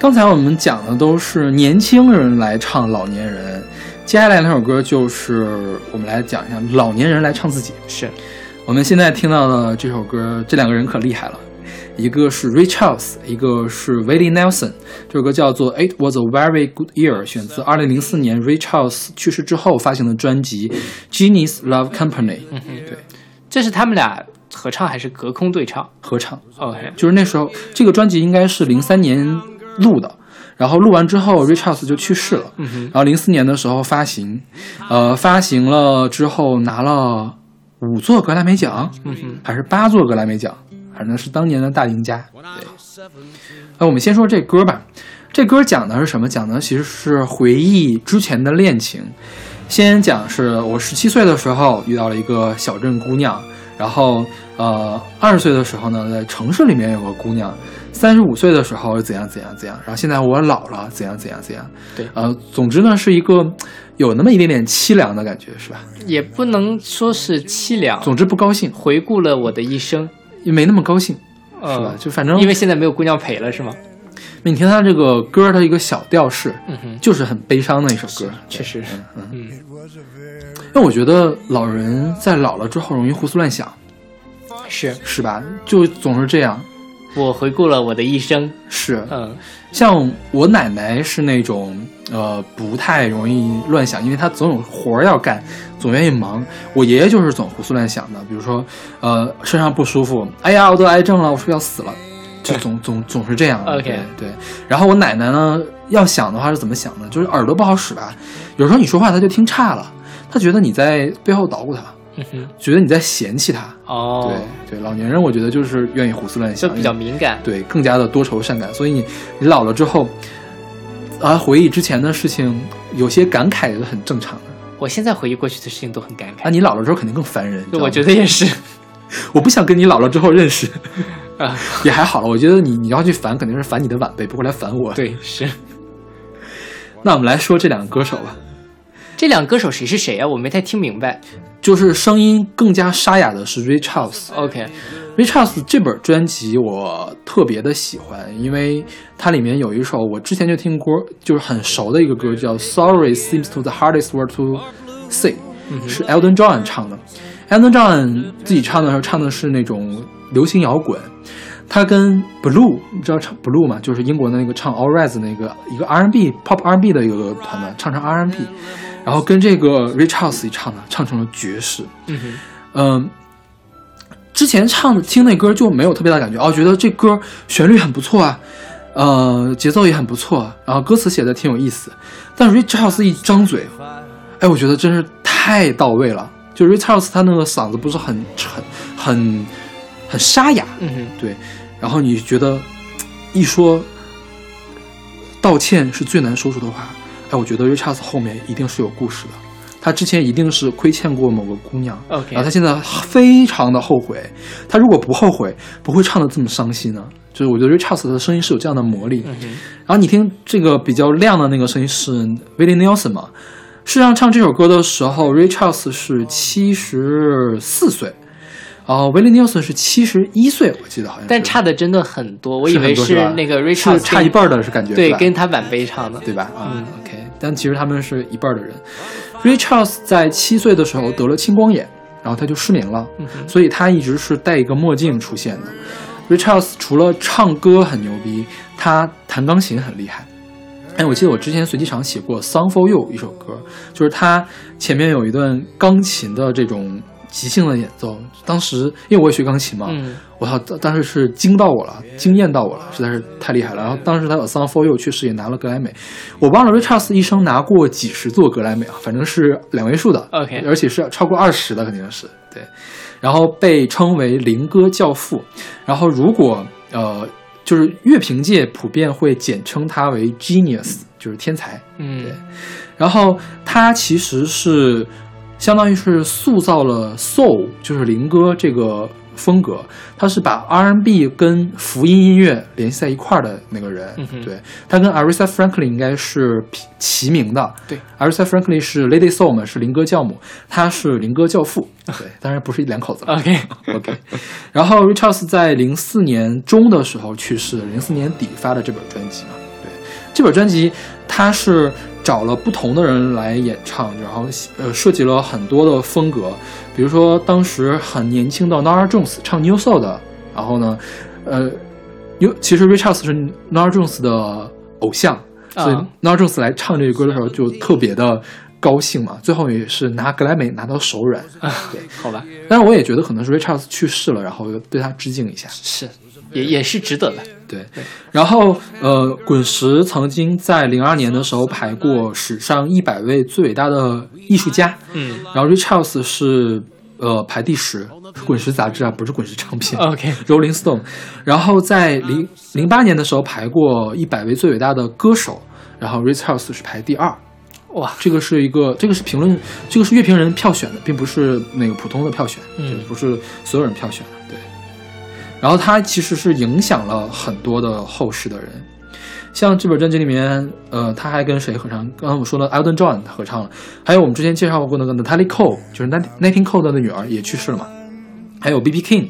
刚才我们讲的都是年轻人来唱老年人，接下来那首歌就是我们来讲一下老年人来唱自己。是我们现在听到的这首歌，这两个人可厉害了，一个是 Ray Charles， 一个是 Willie Nelson。 这首歌叫做 It Was a Very Good Year， 选自二零零四年 Ray Charles 去世之后发行的专辑 Genius Loves Company。 嗯嗯，对，这是他们俩合唱还是隔空对唱？合唱。 OK， 就是那时候这个专辑应该是零三年录的，然后录完之后 Ray Charles 就去世了、嗯、然后零四年的时候发行，呃，发行了之后拿了五座格莱美奖、嗯、还是八座格莱美奖，反正是当年的大赢家。对，那我们先说这歌吧。这歌讲的是什么？讲的其实是回忆之前的恋情。先讲是我十七岁的时候遇到了一个小镇姑娘，然后呃二十岁的时候呢在城市里面有个姑娘，三十五岁的时候怎样怎样怎样，然后现在我老了怎样怎样怎样。对，呃，总之呢是一个有那么一点点凄凉的感觉，是吧？也不能说是凄凉，总之不高兴。回顾了我的一生。也没那么高兴，是吧？就反正因为现在没有姑娘陪了，是吗？你听他这个歌的一个小调式、嗯、就是很悲伤的一首歌，确实是。嗯嗯，因为我觉得老人在老了之后容易胡思乱想，是是吧？就总是这样。我回顾了我的一生，是嗯，像我奶奶是那种呃不太容易乱想，因为她总有活要干，总愿意忙。我爷爷就是总胡思乱想的，比如说呃身上不舒服，哎呀我得癌症了，我是不是要死了，就总总总是这样的。 OK， 对。然后我奶奶呢要想的话是怎么想的，就是耳朵不好使吧，有时候你说话她就听差了，她觉得你在背后捣鼓她，觉得你在嫌弃他。哦，对对，老年人我觉得就是愿意胡思乱想，就比较敏感，对，更加的多愁善感。所以你你老了之后啊，回忆之前的事情，有些感慨也是很正常的。我现在回忆过去的事情都很感慨啊，你老了之后肯定更烦人。对，我觉得也是。我不想跟你老了之后认识啊，也还好了。我觉得你你要去烦，肯定是烦你的晚辈，不会来烦我。对，是。那我们来说这两个歌手吧。这两个歌手谁是谁啊？我没太听明白。就是声音更加沙哑的是 Ray Charles。OK， Ray Charles 这本专辑我特别的喜欢，因为它里面有一首我之前就听过，就是很熟的一个歌，叫 Sorry Seems to the Hardest Word to Say，、嗯、是 Elton John 唱的。Elton John 自己唱的时候唱的是那种流行摇滚。他跟 Blue， 你知道唱 Blue 吗？就是英国的那个唱 All Rise 那个一个 R and B Pop R and B 的一个团队，唱唱 R and B。然后跟这个 Ray Charles 一唱呢，唱成了爵士。嗯哼，嗯、呃，之前唱的听那歌就没有特别大感觉，哦，觉得这歌旋律很不错啊，呃，节奏也很不错，然后歌词写的挺有意思。但 Ray Charles 一张嘴，哎，我觉得真是太到位了。就 Ray Charles 他那个嗓子不是很沉、很很沙哑，嗯哼，对。然后你觉得一说道歉是最难说出的话。哎，我觉得 Ray Charles 后面一定是有故事的，他之前一定是亏欠过某个姑娘， okay. 然后他现在非常的后悔，他如果不后悔，不会唱得这么伤心呢。就是我觉得 Ray Charles 的声音是有这样的魔力。嗯、然后你听这个比较亮的那个声音是 Willie Nelson 嘛？事实上唱这首歌的时候 ，Ray Charles 是七十四岁。哦，维利尼尔森是七十一岁，我记得好像是，但差的真的很多。我以为是那个 Ray Charles 差一半的，是感觉对，跟他晚辈唱的，对吧？嗯 ，OK， 但其实他们是一半的人。Ray Charles 在七岁的时候得了青光眼，然后他就失明了，嗯、所以他一直是戴一个墨镜出现的。Ray Charles 除了唱歌很牛逼，他弹钢琴很厉害。哎，我记得我之前随机场写过《Song for You》一首歌，就是他前面有一段钢琴的这种即兴的演奏，当时因为我也学钢琴嘛，嗯、我操，当时是惊到我了，惊艳到我了，实在是太厉害了。然后当时他有《Song for You》确实也拿了格莱美，我忘了 Ray Charles 一生拿过几十座格莱美啊，反正是两位数的 ，OK， 而且是超过二十的肯定是对。然后被称为灵歌教父，然后如果呃就是乐评界普遍会简称他为 Genius， 就是天才，嗯，对。然后他其实是。相当于是塑造了 soul， 就是灵歌这个风格，他是把 R and B 跟福音音乐联系在一块儿的那个人。嗯、对，他跟 Aretha Franklin 应该是齐名的。对 ，Aretha Franklin 是 Lady Soul 嘛，是灵歌教母，他是灵歌教父。对，当然不是一两口子了。OK OK。然后 Ray Charles 在零四年中的时候去世，零四年底发的这本专辑嘛。对，这本专辑它是找了不同的人来演唱，然后呃涉及了很多的风格，比如说当时很年轻的 Norah Jones 唱 New Soul 的，然后呢呃其实 Ray Charles 是 Norah Jones 的偶像，所以 Norah Jones 来唱这个歌的时候就特别的高兴嘛，最后也是拿格莱美拿到手软，对，好吧。但是我也觉得可能是 Ray Charles 去世了，然后对他致敬一下，是，也也是值得的。对，对然后呃，滚石曾经在零二年的时候排过史上一百位最伟大的艺术家，嗯，然后 Ray Charles 是呃排第十，滚石杂志啊，不是滚石唱片 ，OK， Rolling Stone。然后在零零八年的时候排过一百位最伟大的歌手，然后 Ray Charles 是排第二。哇，这个是一个，这个是评论，这个是乐评人票选的，并不是那个普通的票选，嗯，不是所有人票选的，对。然后他其实是影响了很多的后世的人，像这本专辑里面，呃，他还跟谁合唱？刚才我说的 Elton John 合唱了，还有我们之前介绍过那个 Natalie Cole， 就是 Natalie Cole 的女儿也去世了嘛，还有 B B. King，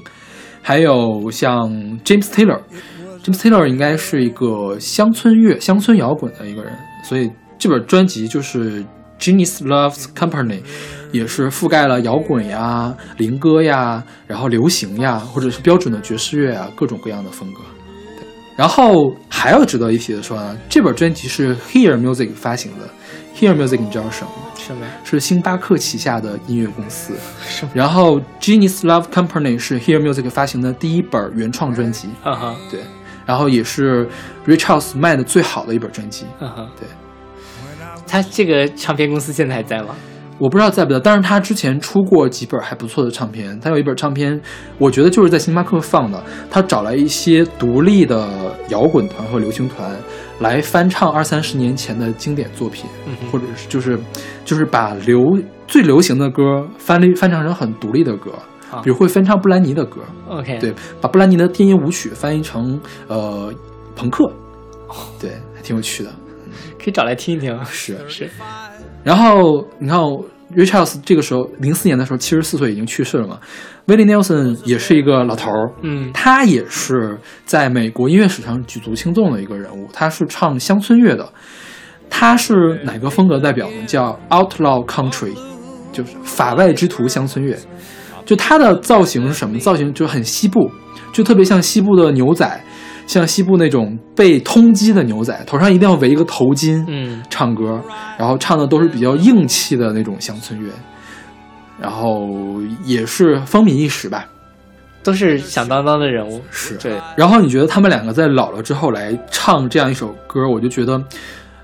还有像 James Taylor， James Taylor 应该是一个乡村乐、乡村摇滚的一个人，所以。这本专辑就是《Genius Loves Company》，也是覆盖了摇滚呀、灵歌呀，然后流行呀，或者是标准的爵士乐啊，各种各样的风格。对，然后还要值得一提的说呢，这本专辑是 Hear Music 发行的。Hear Music 你知道是什么？什么？是星巴克旗下的音乐公司。什么？然后《Genius Loves Company》是 Hear Music 发行的第一本原创专辑。啊哈，对。然后也是 Ray Charles 卖的最好的一本专辑。啊哈，对。他这个唱片公司现在还在吗？我不知道在不在，但是他之前出过几本还不错的唱片。他有一本唱片，我觉得就是在星巴克放的。他找来一些独立的摇滚团和流行团来翻唱二三十年前的经典作品，嗯、或者是就是就是把流最流行的歌翻翻唱成很独立的歌，啊、比如会翻唱布兰妮的歌。OK， 对，把布兰妮的电音舞曲翻译成呃朋克，对，还挺有趣的。可以找来听一听，是是。然后你看 ，Ray Charles 这个时候零四年的时候七十四岁已经去世了嘛。Willie Nelson 也是一个老头儿，嗯，他也是在美国音乐史上举足轻重的一个人物。他是唱乡村乐的，他是哪个风格代表呢？叫 Outlaw Country， 就是法外之徒乡村乐。就他的造型是什么？造型就很西部，就特别像西部的牛仔。像西部那种被通缉的牛仔，头上一定要围一个头巾，嗯，唱歌，然后唱的都是比较硬气的那种乡村乐，然后也是风靡一时吧，都是响当当的人物，是对。然后你觉得他们两个在老了之后来唱这样一首歌，我就觉得，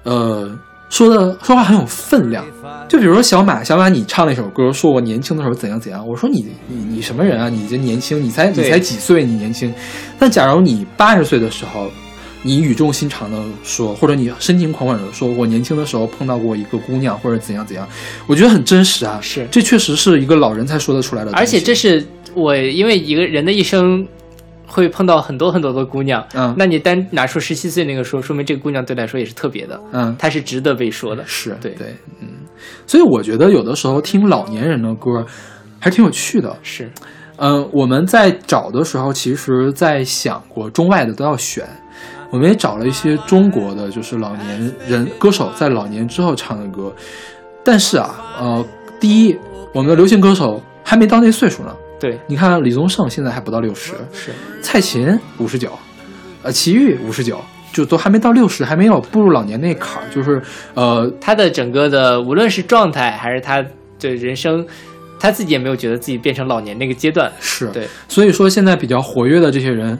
呃，说的说话很有分量。就比如说小马，小马你唱了一首歌，说我年轻的时候怎样怎样，我说你你你什么人啊？你这年轻，你才你才几岁，你年轻。但假如你八十岁的时候，你语重心长的说，或者你深情款款的说，我年轻的时候碰到过一个姑娘，或者怎样怎样，我觉得很真实啊。是，这确实是一个老人才说得出来的东西。而且这是我因为一个人的一生。会碰到很多很多的姑娘，嗯，那你单拿出十七岁那个说，说明这个姑娘对来说也是特别的，嗯，她是值得被说的，是对对，嗯，所以我觉得有的时候听老年人的歌还挺有趣的，是，嗯、呃，我们在找的时候，其实在想过中外的都要选，我们也找了一些中国的，就是老年人歌手在老年之后唱的歌，但是啊，呃，第一，我们的流行歌手还没到那岁数呢。对，你看李宗盛现在还不到六十，是蔡琴五十九，呃，齐豫五十九，就都还没到六十，还没有步入老年那坎儿，就是呃，他的整个的无论是状态还是他的人生，他自己也没有觉得自己变成老年那个阶段，是对，所以说现在比较活跃的这些人，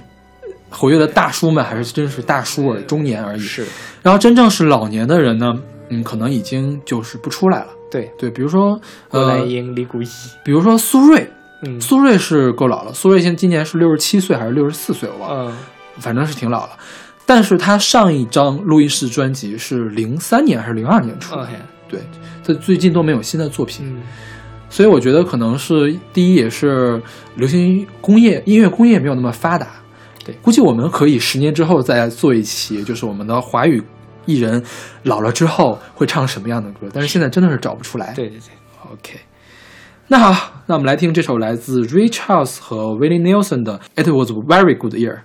活跃的大叔们还是真是大叔而中年而已，是，然后真正是老年的人呢，嗯，可能已经就是不出来了，对对，比如说郭兰英、李谷一，比如说苏芮。嗯、苏芮是够老了，苏芮现在今年是六十七岁还是六十四岁，我忘了，嗯、反正是挺老了。但是他上一张录音室专辑是零三年还是零二年出的，嗯、对，他最近都没有新的作品，嗯，所以我觉得可能是第一也是流行工业音乐工业没有那么发达，对，估计我们可以十年之后再做一期，就是我们的华语艺人老了之后会唱什么样的歌，但是现在真的是找不出来。对对对 ，OK。那好，那我们来听这首来自 Ray Charles 和 Willie Nelson 的 It Was a Very Good Year。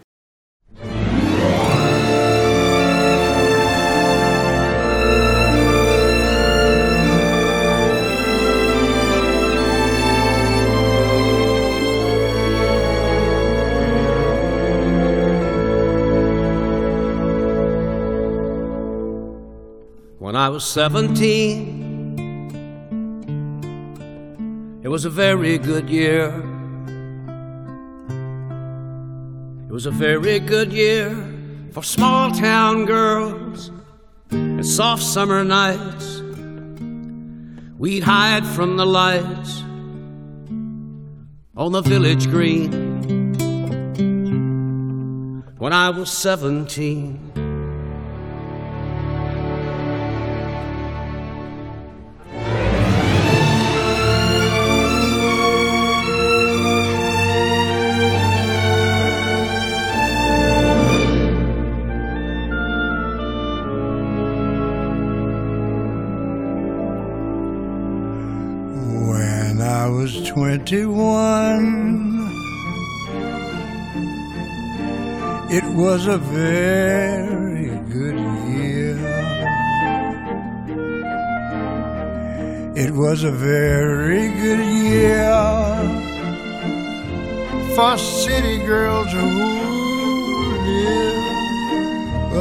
I was seventeen. It was a very good year. It was a very good year for small town girls and soft summer nights. We'd hide from the lights on the village green when I was seventeen. Twenty-one. It was a very good year. It was a very good year for city girls who live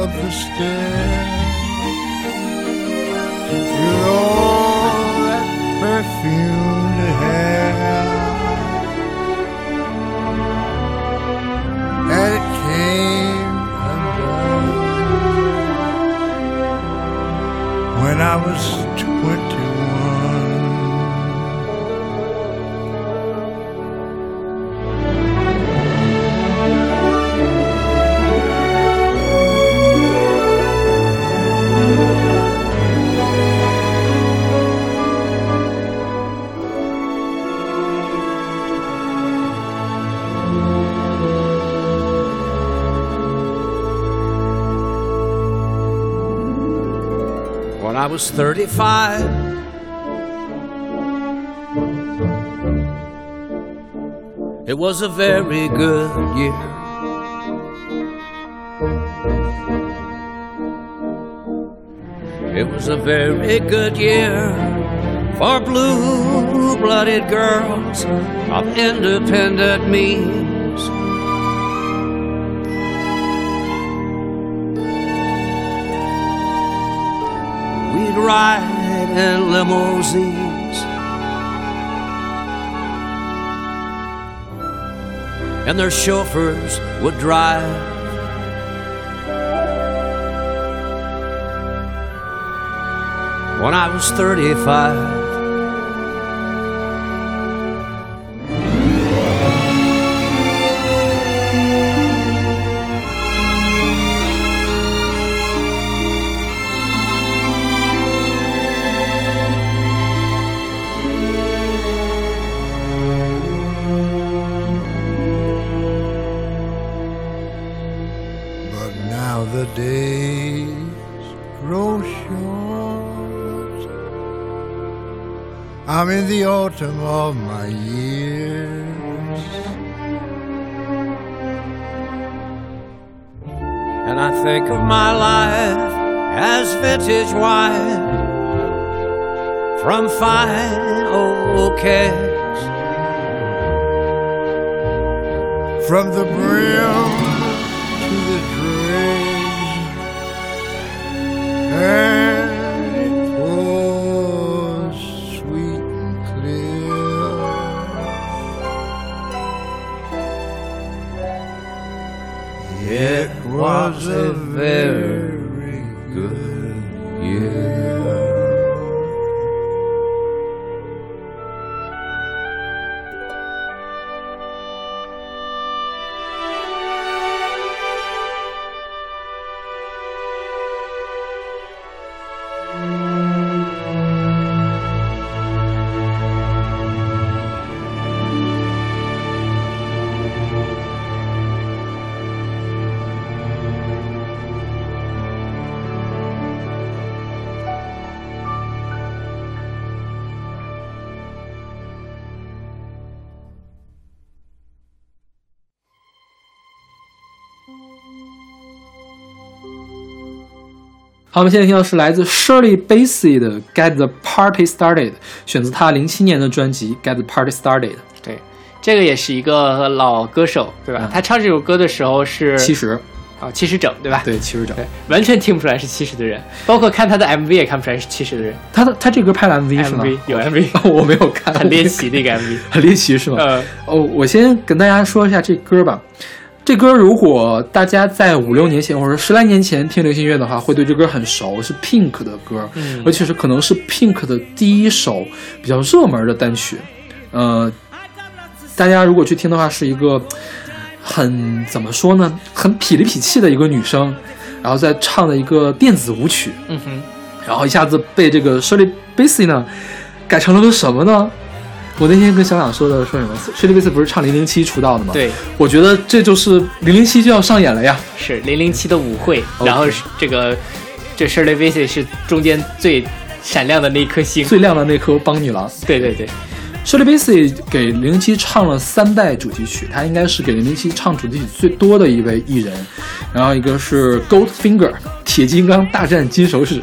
up the stairs with all that perfumed hair. And it came undone when I was twenty-one. I was thirty-five. It was a very good year. It was a very good year for blue-blooded girls of independent means. Ride in limousines and their chauffeurs would drive. When I was thirty-five, I'm in the autumn of my years, and I think of my life as vintage wine from fine old kegs, from the brim to the dregs, and was a very good year.好，我们现在听到是来自 Shirley Bassey 的 Get the Party Started， 选自她零七年的专辑 Get the Party Started。 对，这个也是一个老歌手对吧、嗯、他唱这首歌的时候是七十啊，七十整对吧？对，七十整，对，完全听不出来是七十的人，包括看他的 M V 也看不出来是七十的人。他的他这歌拍了 M V 是吗？ M V, 有 M V， 我没有看，很猎奇那个 M V， 很猎奇是吗？呃，哦，我先跟大家说一下这歌吧。这歌如果大家在五六年前或者十来年前听流行音乐的话，会对这歌很熟，是 Pink 的歌，嗯、而且是可能是 Pink 的第一首比较热门的单曲。呃，大家如果去听的话，是一个很怎么说呢，很痞里痞气的一个女生，然后在唱的一个电子舞曲，嗯哼，然后一下子被这个 Shirley Bassey 呢改成了个什么呢？我那天跟小蒋说的说什么 Shirley Bassey 不是唱零零七出道的吗？对，我觉得这就是零零七就要上演了呀，是零零七的舞会，然后这个、okay. 这 Shirley Bassey 是中间最闪亮的那颗星，最亮的那颗邦女郎。对对对， Shirley Bassey 给零零七唱了三代主题曲，她应该是给零零七唱主题曲最多的一位艺人，然后一个是 Goldfinger 铁金刚大战金手指，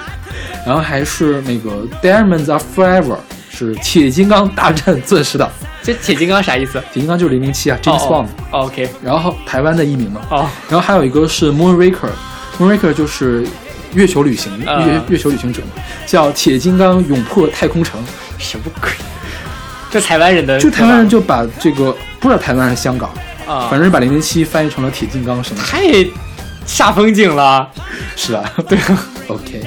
然后还是那个 Diamonds Are Forever，是铁金刚大战钻石岛。这铁金刚啥意思？铁金刚就是零零七啊 James Bond、oh, oh, OK， 然后台湾的艺名嘛、oh. 然后还有一个是 Moonraker， Moonraker 就是月球旅行、uh, 月, 月球旅行者嘛，叫铁金刚勇破太空城。什么鬼？这台湾人的，就台湾人就把这个不知道台湾还是香港啊， uh, 反正把零零七翻译成了铁金刚什么，太煞风景了。是啊，对啊 OK。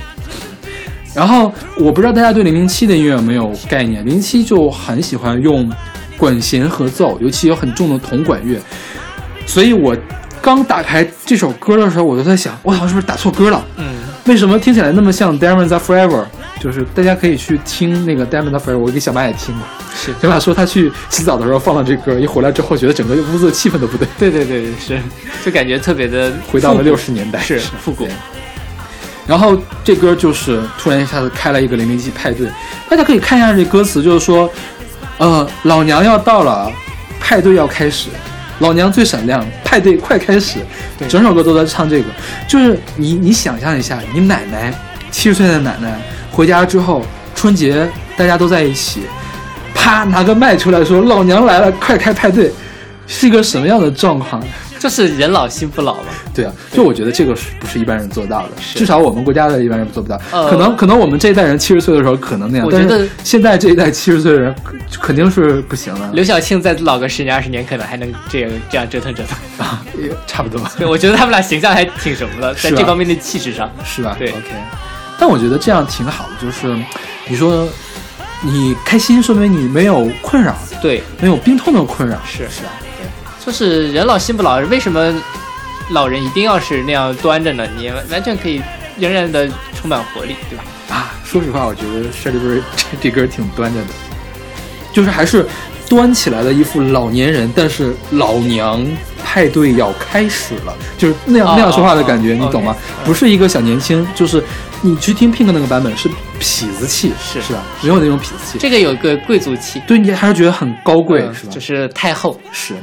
然后我不知道大家对零零七的音乐有没有概念，零零七就很喜欢用管弦合奏，尤其有很重的铜管乐，所以我刚打开这首歌的时候，我就在想我好像是不是打错歌了，嗯，为什么听起来那么像 Diamonds Are Forever， 就是大家可以去听那个 Diamonds Are Forever， 我给小马也听过，是小马说他去洗澡的时候放了这歌，一回来之后觉得整个屋子的气氛都不对。对对对，是，就感觉特别的回到了六十年代，是复古。然后这歌就是突然一下子开了一个零零七派对，大家可以看一下这歌词，就是说，呃，老娘要到了，派对要开始，老娘最闪亮，派对快开始，整首歌都在唱这个。就是你你想象一下，你奶奶七十岁的奶奶回家之后，春节大家都在一起，啪拿个麦出来说老娘来了，快开派对，是一个什么样的状况？就是人老心不老嘛。对啊，就我觉得这个是不是一般人做到的，至少我们国家的一般人做不到、呃、可能可能我们这一代人七十岁的时候可能那样，我觉得但是现在这一代七十岁的人肯定是不行了。刘晓庆再老个十年二十年可能还能这样这样折腾折腾啊，差不多。对，我觉得他们俩形象还挺什么的，在这方面的气质上是吧？对 OK， 但我觉得这样挺好的，就是你说你开心说明你没有困扰，对，没有病痛的困扰，是是啊，就是人老心不老，为什么老人一定要是那样端着呢？你完全可以仍然的充满活力，对吧？啊，说实话，我觉得Shirley Bassey这歌挺端着的，就是还是端起来的一副老年人，但是老娘派对要开始了，就是那样、哦、那样说话的感觉，哦、你懂吗、哦 okay, 不是一个小年轻，就是你去听 Pink 那个版本是痞子气，是是吧？没有那种痞子气，这个有一个贵族气，对，你还是觉得很高贵，嗯、是吧？就是太后，是。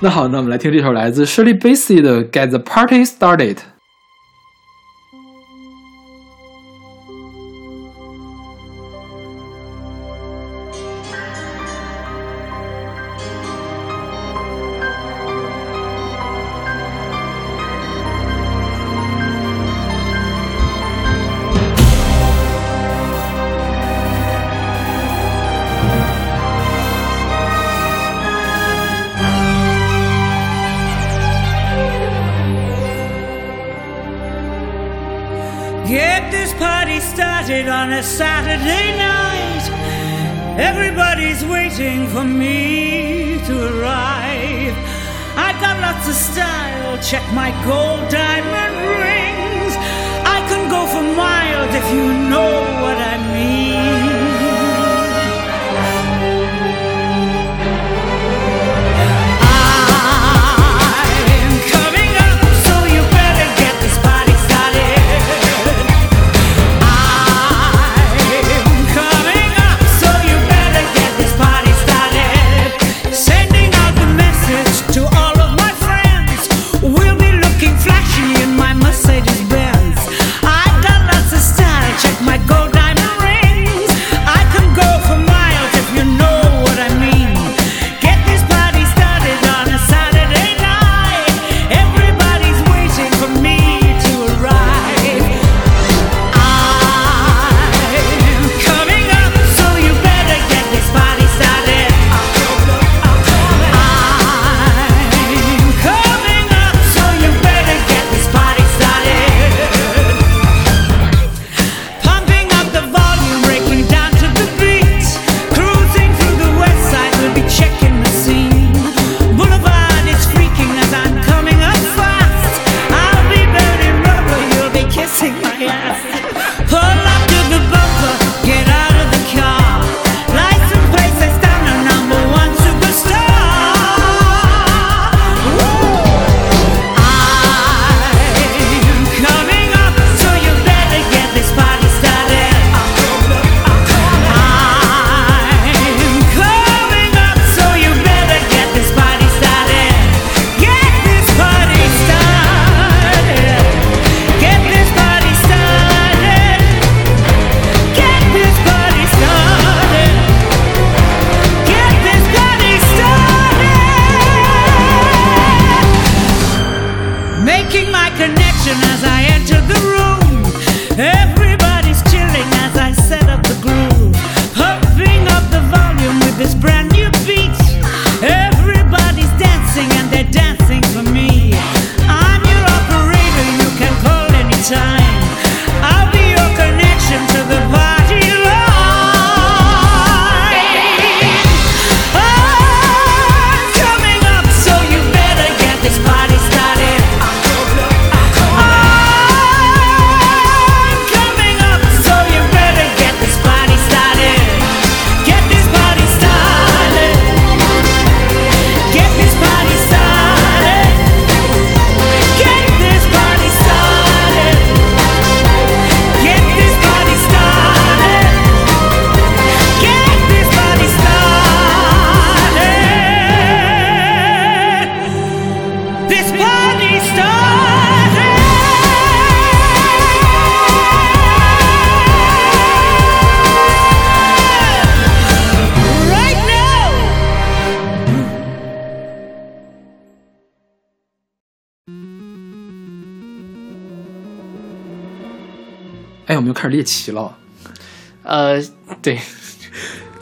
那好，那我们来听这首来自 Shirley Bassey 的《Get the Party Started》。On a Saturday night, everybody's waiting for me to arrive. I got lots of style, check my gold diamond rings. I can go for miles if you know what I mean. Check my gold diamond ring. 哎，我们又开始猎奇了。呃，对，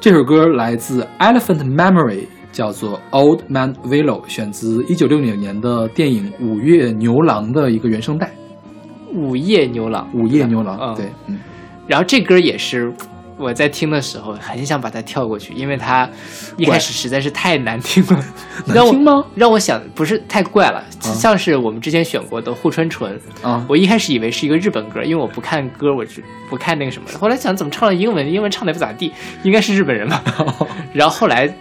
这首歌来自 Elephant Memory， 叫做 Old Man Willow， 选自一九六零年的电影《午夜牛郎》的一个原声带。午夜牛郎，午夜牛郎，嗯、对，嗯。然后这歌也是我在听的时候很想把它跳过去，因为它一开始实在是太难听了。难听吗？让我想，不是太怪了、嗯，像是我们之前选过的《户川纯》啊、嗯，我一开始以为是一个日本歌，因为我不看歌，我只不看那个什么的。后来想怎么唱了英文，英文唱的不咋地，应该是日本人吧。然后后来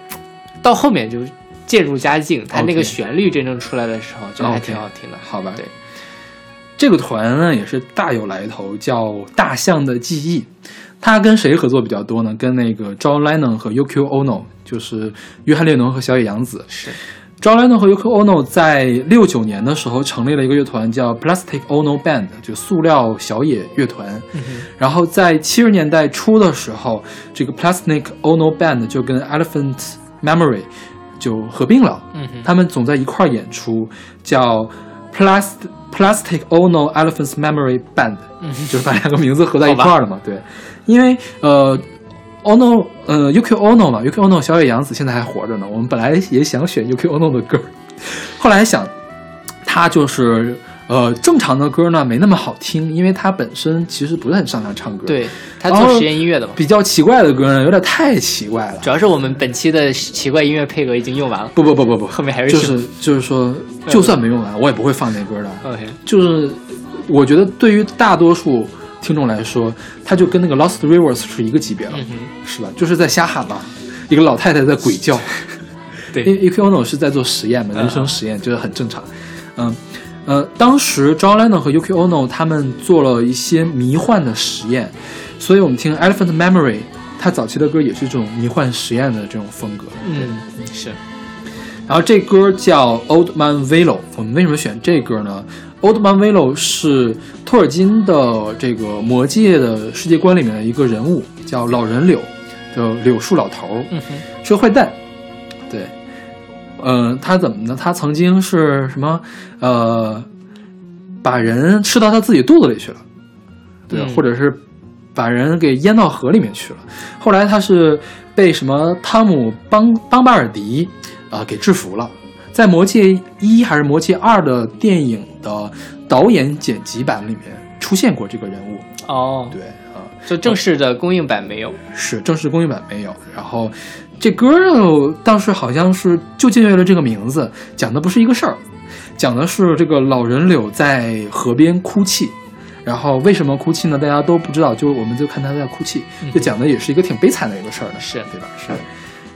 到后面就渐入佳境，它那个旋律真正出来的时候，就还挺好听的。Okay. 好吧，对。这个团呢也是大有来头，叫大象的记忆。他跟谁合作比较多呢？跟那个 John Lennon 和 Yoko Ono， 就是约翰列侬和小野洋子。是 John Lennon 和 Yoko Ono 在六九年的时候成立了一个乐团叫 Plastic Ono Band， 就塑料小野乐团。嗯、然后在七十年代初的时候，这个 Plastic Ono Band 就跟 Elephant Memory 就合并了。嗯、他们总在一块演出，叫 Plastic。Plastic Ono Elephant Memory Band， 就是把两个名字合在一块了嘛？对，因为呃 ，Ono 呃 ，Yoko Ono 嘛 ，Yoko Ono 小野洋子现在还活着呢。我们本来也想选 Yoko Ono 的歌，后来想，他就是呃，正常的歌呢没那么好听，因为他本身其实不是很擅长唱歌。对，他做实验音乐的嘛。比较奇怪的歌呢，有点太奇怪了。主要是我们本期的奇怪音乐配额已经用完了。不不不不不，后面还是就是就是说。就算没用完，我也不会放那歌的。Okay. 就是我觉得对于大多数听众来说，它就跟那个 Lost Rivers 是一个级别了，嗯、是吧？就是在瞎喊嘛，一个老太太在鬼叫。对，因为 Yoko Ono 是在做实验嘛，人生实验，就是很正常。嗯呃，当时 John Lennon 和 Yoko Ono 他们做了一些迷幻的实验，所以我们听 Elephant Memory， 它早期的歌也是这种迷幻实验的这种风格。嗯，是。然后这歌叫 Old Man Willow， 我们为什么选这歌呢？ Old Man Willow 是托尔金的这个魔界的世界观里面的一个人物，叫老人柳，叫柳树老头，嗯、是个坏蛋。对，呃，他怎么呢？他曾经是什么？呃，把人吃到他自己肚子里去了，对，嗯、或者是把人给淹到河里面去了。后来他是被什么汤姆邦邦巴尔迪。啊、呃，给制服了。在《魔戒一》还是《魔戒二》的电影的导演剪辑版里面出现过这个人物。哦，对啊，就、呃、正式的公映版没有。是正式公映版没有。然后这歌倒是好像是就借用了这个名字，讲的不是一个事儿，讲的是这个老人柳在河边哭泣。然后为什么哭泣呢？大家都不知道，就我们就看他在哭泣，嗯、就讲的也是一个挺悲惨的一个事儿的，是对吧？是。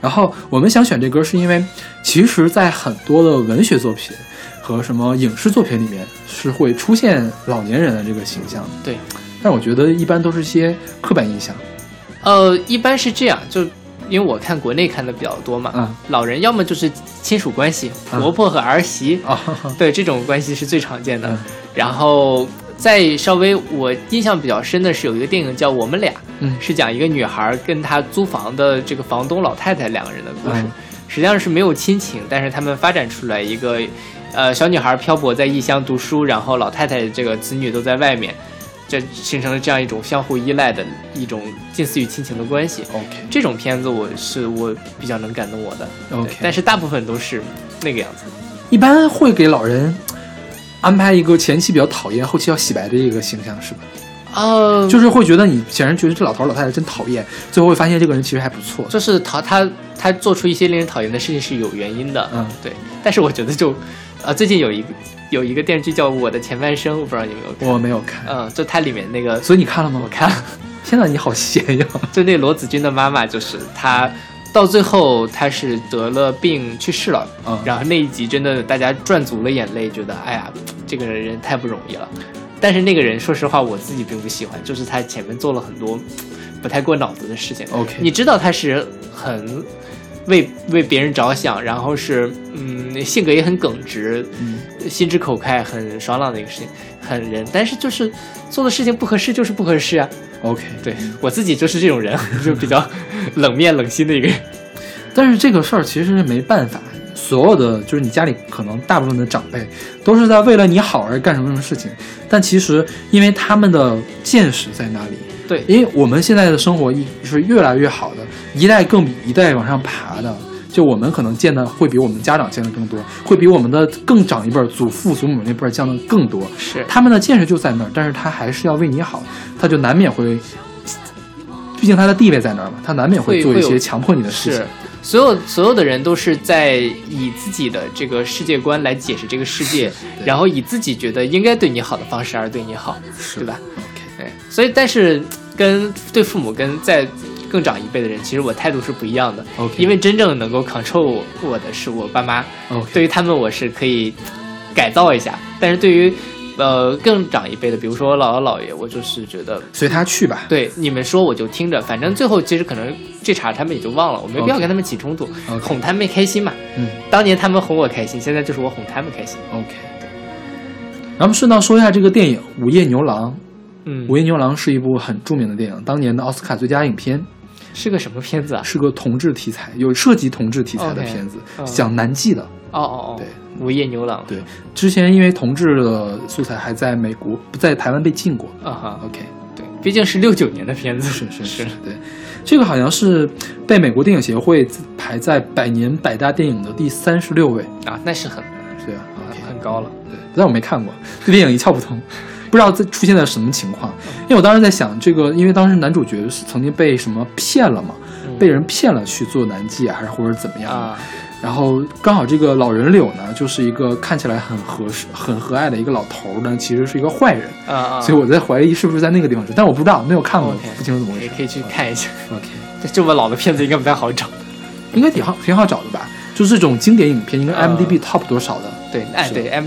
然后我们想选这歌是因为其实在很多的文学作品和什么影视作品里面是会出现老年人的这个形象，对，但我觉得一般都是些刻板印象。呃，一般是这样，就因为我看国内看的比较多嘛，嗯、老人要么就是亲属关系，婆婆和儿媳，嗯、对，这种关系是最常见的，嗯、然后再稍微我印象比较深的是有一个电影叫《我们俩》，嗯、是讲一个女孩跟她租房的这个房东老太太两个人的故事，嗯、实际上是没有亲情，但是他们发展出来一个呃，小女孩漂泊在异乡读书，然后老太太这个子女都在外面，这形成了这样一种相互依赖的一种近似于亲情的关系。 okay. 这种片子我是我比较能感动我的， okay. 但是大部分都是那个样子，一般会给老人安排一个前期比较讨厌后期要洗白的一个形象，是吧？呃，就是会觉得你显然觉得这老头老太太真讨厌，最后会发现这个人其实还不错，就是他他他做出一些令人讨厌的事情是有原因的，嗯，对。但是我觉得就呃，最近有一个有一个电视剧叫《我的前半生》，我不知道你有没有看？我没有看。嗯，就它里面那个，所以你看了吗？我看了。天哪，你好闲呀！就那罗子君的妈妈，就是她。到最后他是得了病去世了，嗯、然后那一集真的大家赚足了眼泪，觉得哎呀这个人太不容易了。但是那个人说实话我自己并不喜欢，就是他前面做了很多不太过脑子的事情， okay. 你知道他是很为为别人着想，然后是嗯性格也很耿直，嗯、心直口快很爽朗的一个事情很人，但是就是做的事情不合适就是不合适啊。OK， 对，我自己就是这种人，就比较冷面冷心的一个人。但是这个事儿其实是没办法，所有的就是你家里可能大部分的长辈都是在为了你好而干什么什么事情，但其实因为他们的见识在那里，对，因为我们现在的生活是越来越好的，一代更比一代往上爬的，就我们可能见的会比我们家长见的更多，会比我们的更长一辈祖父祖母那辈见的更多，是他们的见识就在那儿，但是他还是要为你好，他就难免会，毕竟他的地位在那儿嘛，他难免会做一些强迫你的事情。所有所有的人都是在以自己的这个世界观来解释这个世界，然后以自己觉得应该对你好的方式而对你好，对吧？ okay. 对，所以但是跟对父母跟在更长一辈的人，其实我态度是不一样的。Okay. 因为真正能够 control 我, 我的是我爸妈。Okay. 对于他们，我是可以改造一下，但是对于呃，更长一辈的，比如说我姥姥姥爷，我就是觉得随他去吧。对，你们说我就听着，反正最后其实可能这茬他们也就忘了，我没必要跟他们起冲突， okay. 哄他们开心嘛。嗯，当年他们哄我开心，现在就是我哄他们开心。OK， 对。咱们顺道说一下这个电影《午夜牛郎》。嗯，《午夜牛郎》是一部很著名的电影，当年的奥斯卡最佳影片。是个什么片子啊？是个同志题材，有涉及同志题材的片子， okay, uh, 讲男妓的。哦哦哦，对。午夜牛郎，对，之前因为同志的素材还在美国不在台湾被禁过啊哈、uh-huh, OK 对，毕竟是六九年的片子，是是 是, 是对，这个好像是被美国电影协会排在百年百大电影的第三十六位啊，那是很对啊、okay, 很高了，对，但我没看过，对电影一窍不通，不知道这出现在什么情况，因为我当时在想这个，因为当时男主角是曾经被什么骗了嘛，嗯、被人骗了去做男妓还是或者怎么样啊。然后刚好这个老人柳呢，就是一个看起来很和很和蔼的一个老头呢，其实是一个坏人啊、嗯，所以我在怀疑是不是在那个地方，但是我不知道，没有看过， okay, 不清楚怎么回事，可以去看一下。OK， 这这么老的片子应该不太好找，应该挺好挺好找的吧？就这种经典影片，应该 IMDb top 多少的？嗯、对，哎对 M，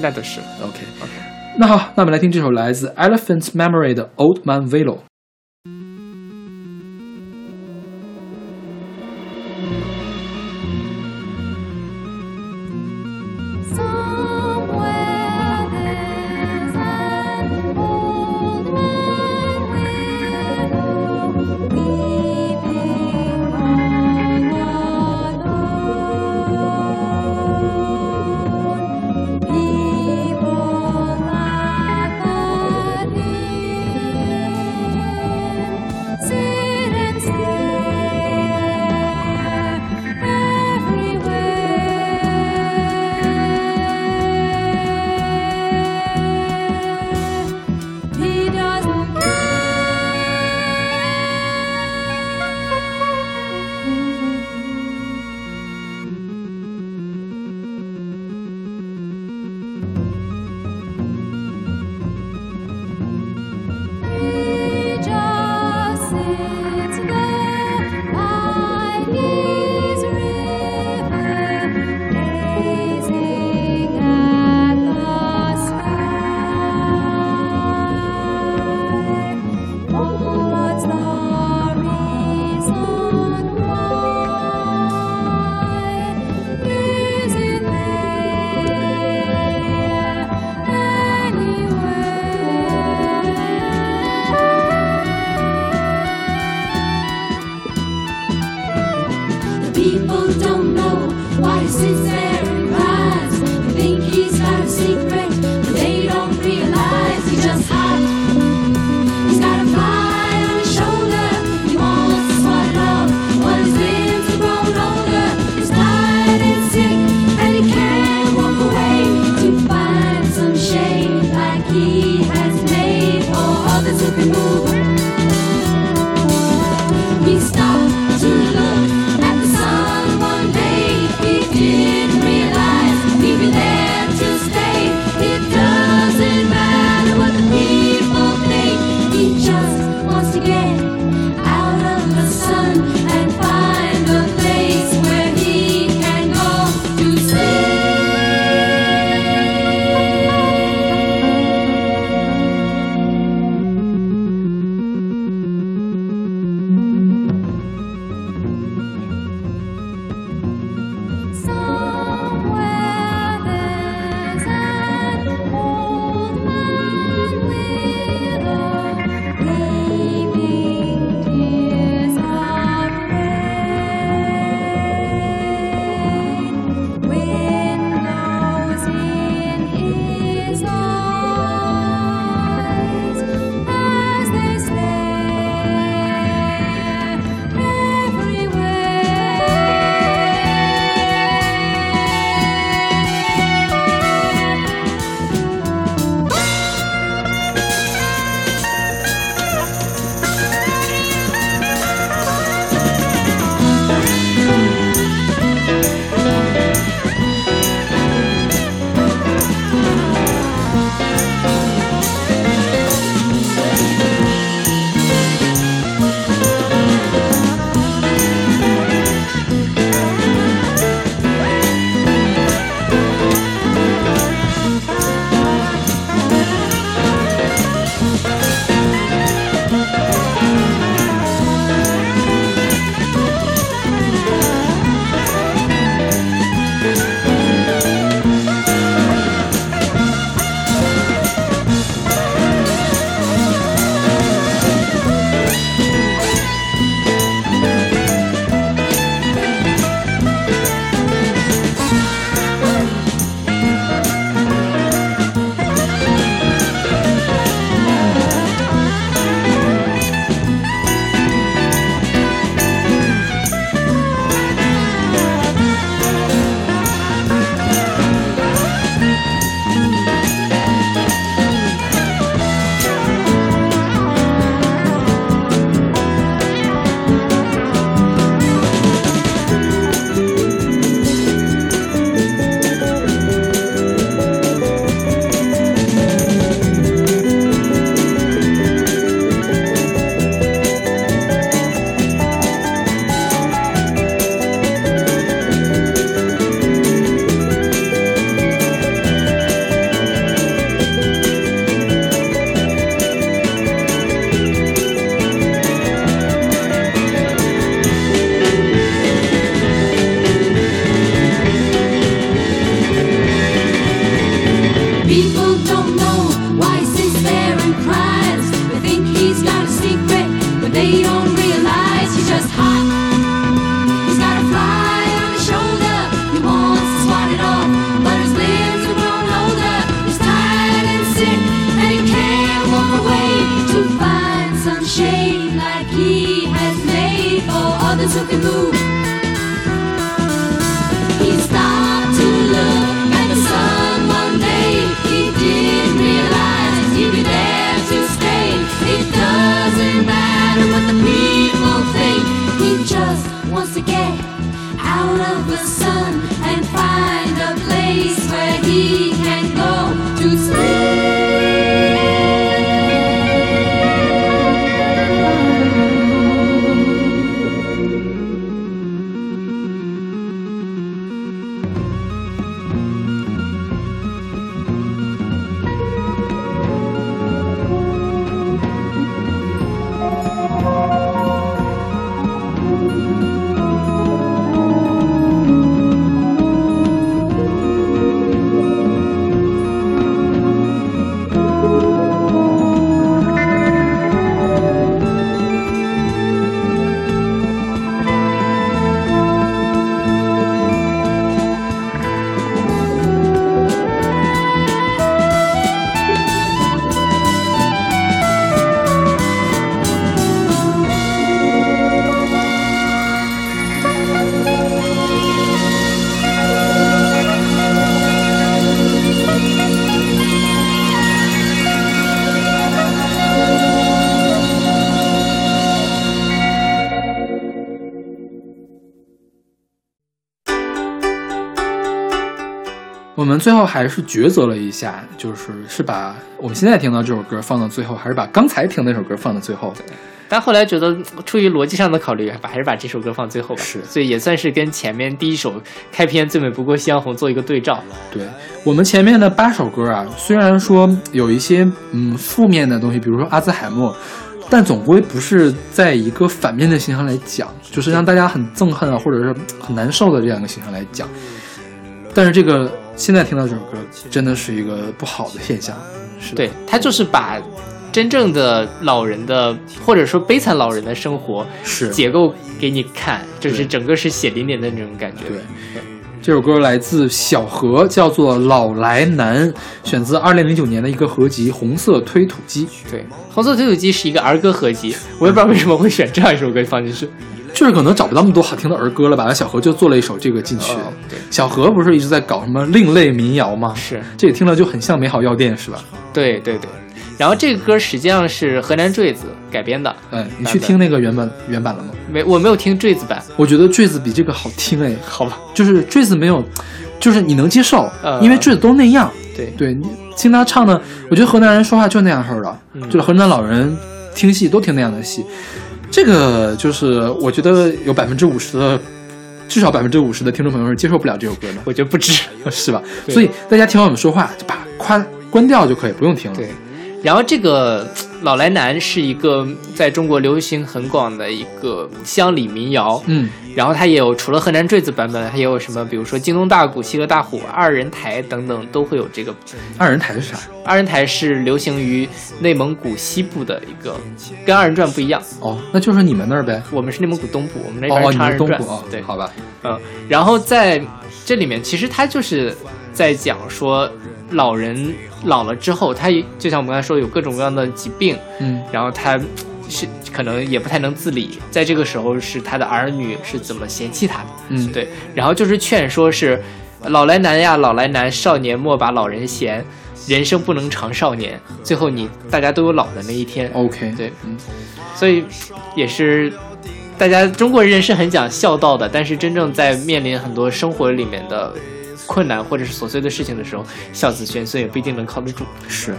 那都是 OK OK。那好，那我们来听这首来自 Elephant Memory 的 Old Man Willow。He others who can move. He stopped to look at the sun one day. He didn't realize he'd be there to stay. It doesn't matter what the people think. He just wants to get out of the sun and find a place where he can go to sleep.我们最后还是抉择了一下，就是是把我们现在听到这首歌放到最后，还是把刚才听那首歌放到最后。但后来觉得出于逻辑上的考虑，还是把这首歌放最后吧。是，所以也算是跟前面第一首开篇最美不过夕阳红做一个对照。对，我们前面的八首歌啊，虽然说有一些嗯负面的东西，比如说阿兹海默，但总归不是在一个反面的形象来讲，就是让大家很憎恨啊，或者是很难受的这样一个形象来讲。但是这个现在听到这首歌真的是一个不好的现象，是对，他就是把真正的老人的或者说悲惨老人的生活是结构给你看，就是整个是血淋淋的那种感觉。 对, 对，这首歌来自小河，叫做老来难，选自二零零九年的一个合集红色推土机。对，红色推土机是一个儿歌合集，我也不知道为什么会选这样一首歌放进去，就是可能找不到那么多好听的儿歌了吧，小何就做了一首这个进去、哦、小何不是一直在搞什么另类民谣吗？是，这也听了就很像美好药店是吧？对对对，然后这个歌实际上是河南坠子改编的。嗯，你去听那个原版原版了吗？没，我没有听坠子版。我觉得坠子比这个好听。哎，好吧，就是坠子没有，就是你能接受、呃、因为坠子都那样。对对，听他唱的，我觉得河南人说话就那样式的、嗯、就是河南老人听戏都听那样的戏，这个就是我觉得有百分之五十的，至少百分之五十的听众朋友是接受不了这首歌的。我觉得不止，是吧？所以大家听完我们说话，就把夸关掉就可以，不用听了。对。然后这个老来难是一个在中国流行很广的一个乡里民谣。嗯。然后它也有除了河南坠子版本，它也有什么，比如说京东大鼓、西河大虎、二人台等等，都会有这个。二人台是啥？二人台是流行于内蒙古西部的一个，跟二人转不一样。哦，那就是你们那儿呗。我们是内蒙古东部，我们那边唱二人转。哦，对，好吧。嗯，然后在这里面，其实它就是在讲说老人老了之后，他就像我们刚才说，有各种各样的疾病，嗯，然后他是可能也不太能自理，在这个时候是他的儿女是怎么嫌弃他的，嗯，对，然后就是劝说是老来难呀，老来难，少年莫把老人嫌，人生不能长少年，最后你大家都有老的那一天。 OK， 对，嗯，所以也是大家中国人是很讲孝道的，但是真正在面临很多生活里面的困难或者是琐碎的事情的时候，孝子贤孙也不一定能靠得住。是，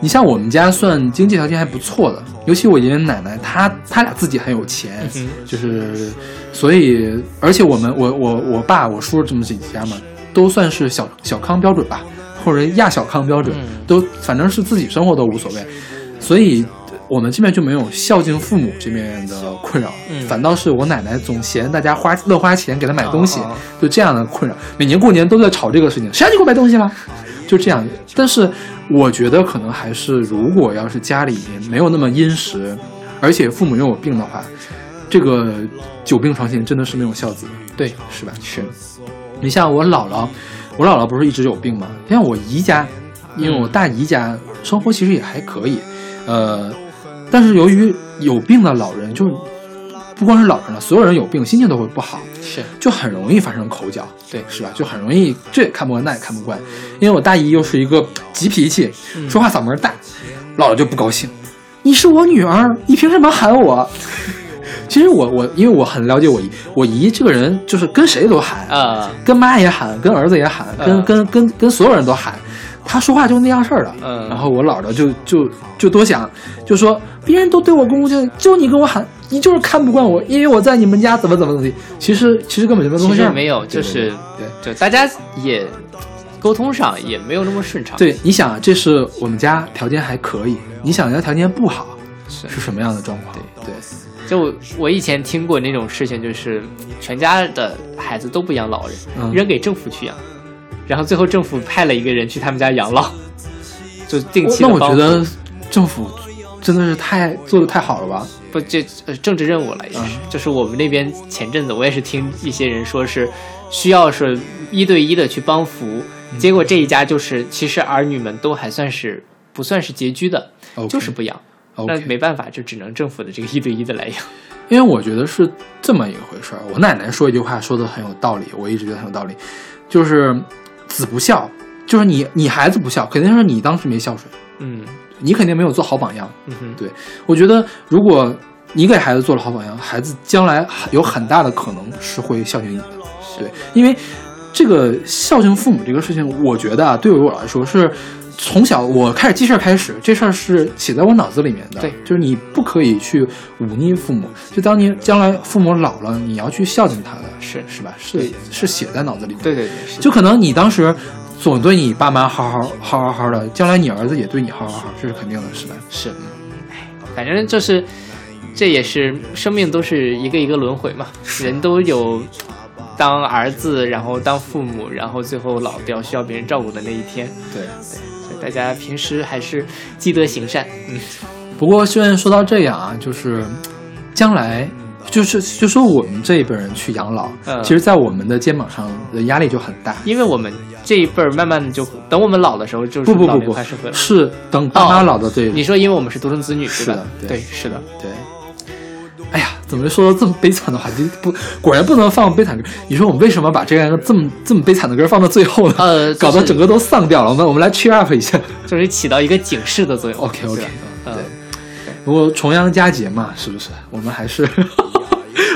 你像我们家算经济条件还不错的，尤其我爷爷奶奶，他他俩自己很有钱，嗯、就是所以，而且我们我我我爸我叔这么几家嘛，都算是小小康标准吧，或者亚小康标准，嗯、都反正是自己生活都无所谓，所以我们这边就没有孝敬父母这边的困扰，嗯、反倒是我奶奶总嫌大家花乱花钱给她买东西，哦哦，就这样的困扰。每年过年都在吵这个事情，谁让你给我买东西了？就这样。但是我觉得可能还是，如果要是家里没有那么殷实，而且父母又有病的话，这个久病床前真的是没有孝子。对，是吧？是。你像我姥姥，我姥姥不是一直有病吗？像我姨家，因为我大姨家生活其实也还可以，呃。但是由于有病的老人，就是不光是老人了，所有人有病心情都会不好，是就很容易发生口角，对，是吧？就很容易这也看不惯那也看不惯。因为我大姨又是一个急脾气，说话嗓门大，姥姥就不高兴，你是我女儿，你凭什么喊我？其实我我因为我很了解我姨，我姨这个人就是跟谁都喊啊、嗯，跟妈也喊，跟儿子也喊，跟、嗯、跟跟跟所有人都喊，她说话就那样事儿了、嗯。然后我姥姥就就就多想，就说别人都对我恭恭敬敬，就你跟我喊，你就是看不惯我，因为我在你们家怎么怎么怎么。其实其实根本就没东西，其实没有，就是对，就大家也沟通上也没有那么顺畅。对，你想，这是我们家条件还可以，你想人家条件不好是是什么样的状况？对。对就我以前听过那种事情，就是全家的孩子都不养老人、嗯、扔给政府去养，然后最后政府派了一个人去他们家养老，就定期的帮。那我觉得政府真的是太做得太好了吧？不，这、呃、政治任务了、嗯，就是我们那边前阵子我也是听一些人说是需要是一对一的去帮扶，嗯、结果这一家就是其实儿女们都还算是不算是拮据的， okay, 就是不养。那、okay, 没办法，就只能政府的这个一对一的来养。因为我觉得是这么一个回事儿。我奶奶说一句话说的很有道理，我一直觉得很有道理，就是子不孝，就是你你孩子不孝，肯定是你当时没孝顺，嗯，你肯定没有做好榜样，嗯哼，对。我觉得如果你给孩子做了好榜样，孩子将来有很大的可能是会孝敬你的，对。因为这个孝敬父母这个事情，我觉得啊，对于我来说是。从小我开始记事开始，这事儿是写在我脑子里面的。对，就是你不可以去忤逆父母，就当你将来父母老了，你要去孝敬他的，是是吧？是是写在脑子里面。对对对，就可能你当时总对你爸妈好好好好好的，将来你儿子也对你好好好，这是肯定的，是吧？是，反正就是，这也是生命都是一个一个轮回嘛，人都有。当儿子，然后当父母，然后最后老掉，需要别人照顾的那一天。对，对，所以大家平时还是积德行善。嗯，不过虽然说到这样啊，就是将来，就是就说我们这一辈人去养老，嗯、其实，在我们的肩膀上的压力就很大，因为我们这一辈慢慢的就等我们老的时候，就是不不不不，还是会是等爸妈老的这一辈、哦。你说，因为我们是独生子女，是的，对，对是的，对。哎呀，怎么说到这么悲惨的话题？不，果然不能放悲惨歌。你说我们为什么把这样这么这么悲惨的歌放到最后呢？呃，就是、搞得整个都丧掉了。我们我们来 cheer up 一下，就是起到一个警示的作用。OK OK， 对。不过重阳佳节嘛，是不是？我们还是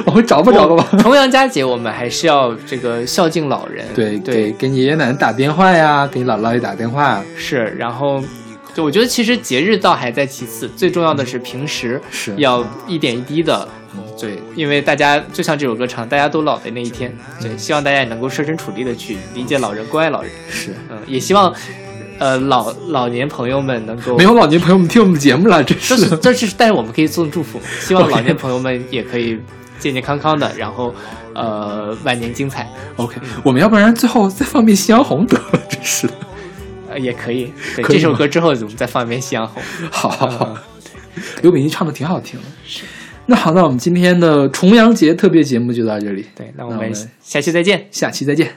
我们找不着了吧？重阳佳节，我们还是要这个孝敬老人。对对，给你爷爷奶奶打电话呀，给你姥姥也打电话。是，然后。就我觉得其实节日倒还在其次，最重要的是平时要一点一滴的、嗯、对，因为大家就像这首歌唱，大家都老的那一天，对，希望大家也能够设身处地的去理解老人，关爱老人，是，嗯，也希望呃老老年朋友们能够，没有老年朋友们听我们节目了，这是这 是, 这是但是我们可以送祝福，希望老年朋友们也可以健健康康的，然后呃晚年精彩。 OK、嗯、我们要不然最后再放遍夕阳红得了，真是的，也可以，对，可以这首歌之后我们再放一遍夕阳红。好好好，嗯、刘敏仪唱的挺好听的。是，那好，那我们今天的重阳节特别节目就到这里。对，那我们下期再见，下期再见。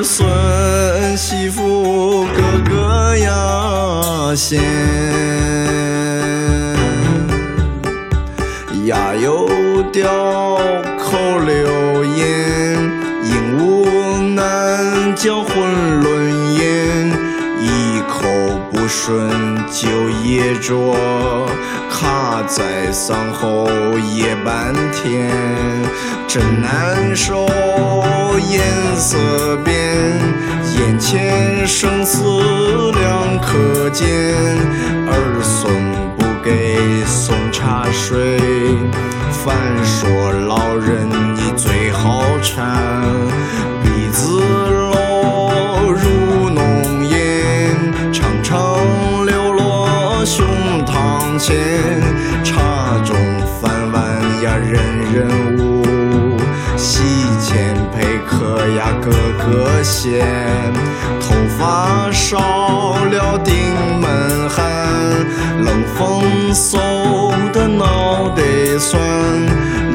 儿孙媳妇哥哥呀贤呀又掉口流烟饮无难教混沦烟一口不顺就噎着卡在嗓后噎半天真难受颜色变眼前生死两可见儿孙不给送茶水反说老人你最好馋鼻子漏入浓烟常常流落胸膛前茶中饭碗呀人人无席前陪客呀哥哥闲头发少了顶门寒冷风嗖的脑袋酸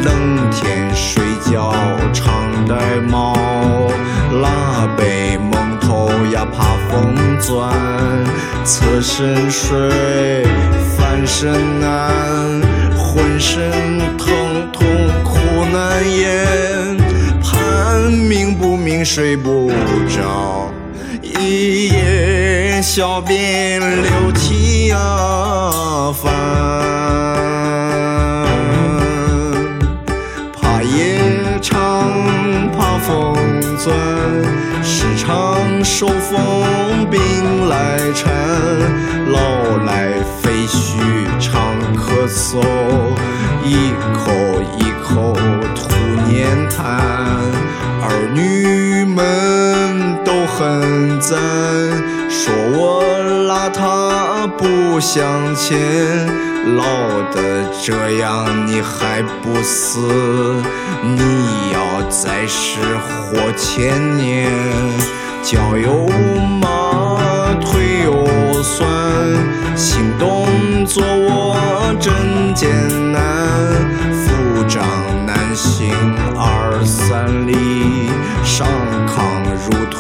冷天睡觉常戴帽拉背蒙头呀怕风钻侧身睡翻身难浑身疼痛苦难言盼明不明睡不着一夜小便流涕呀翻怕夜长怕风钻时常受风病来缠老来废墟常咳嗽一口一口吐年痰儿女们都很赞说我邋遢不向前老的这样你还不死你要再是活千年脚有麻腿有酸行动做我真艰难腹胀难行二三里上炕如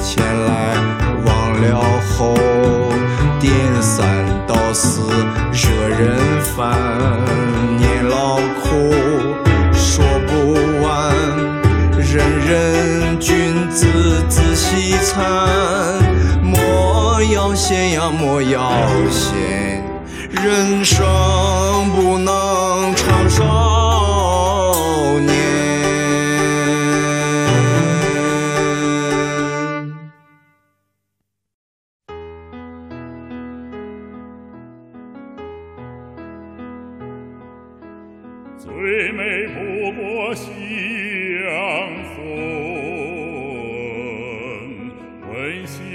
钱来忘了后颠三倒四惹人烦年老苦说不完人人君子仔细餐莫要闲呀莫要闲人生不能长少年。最美不过西洋风，闻西。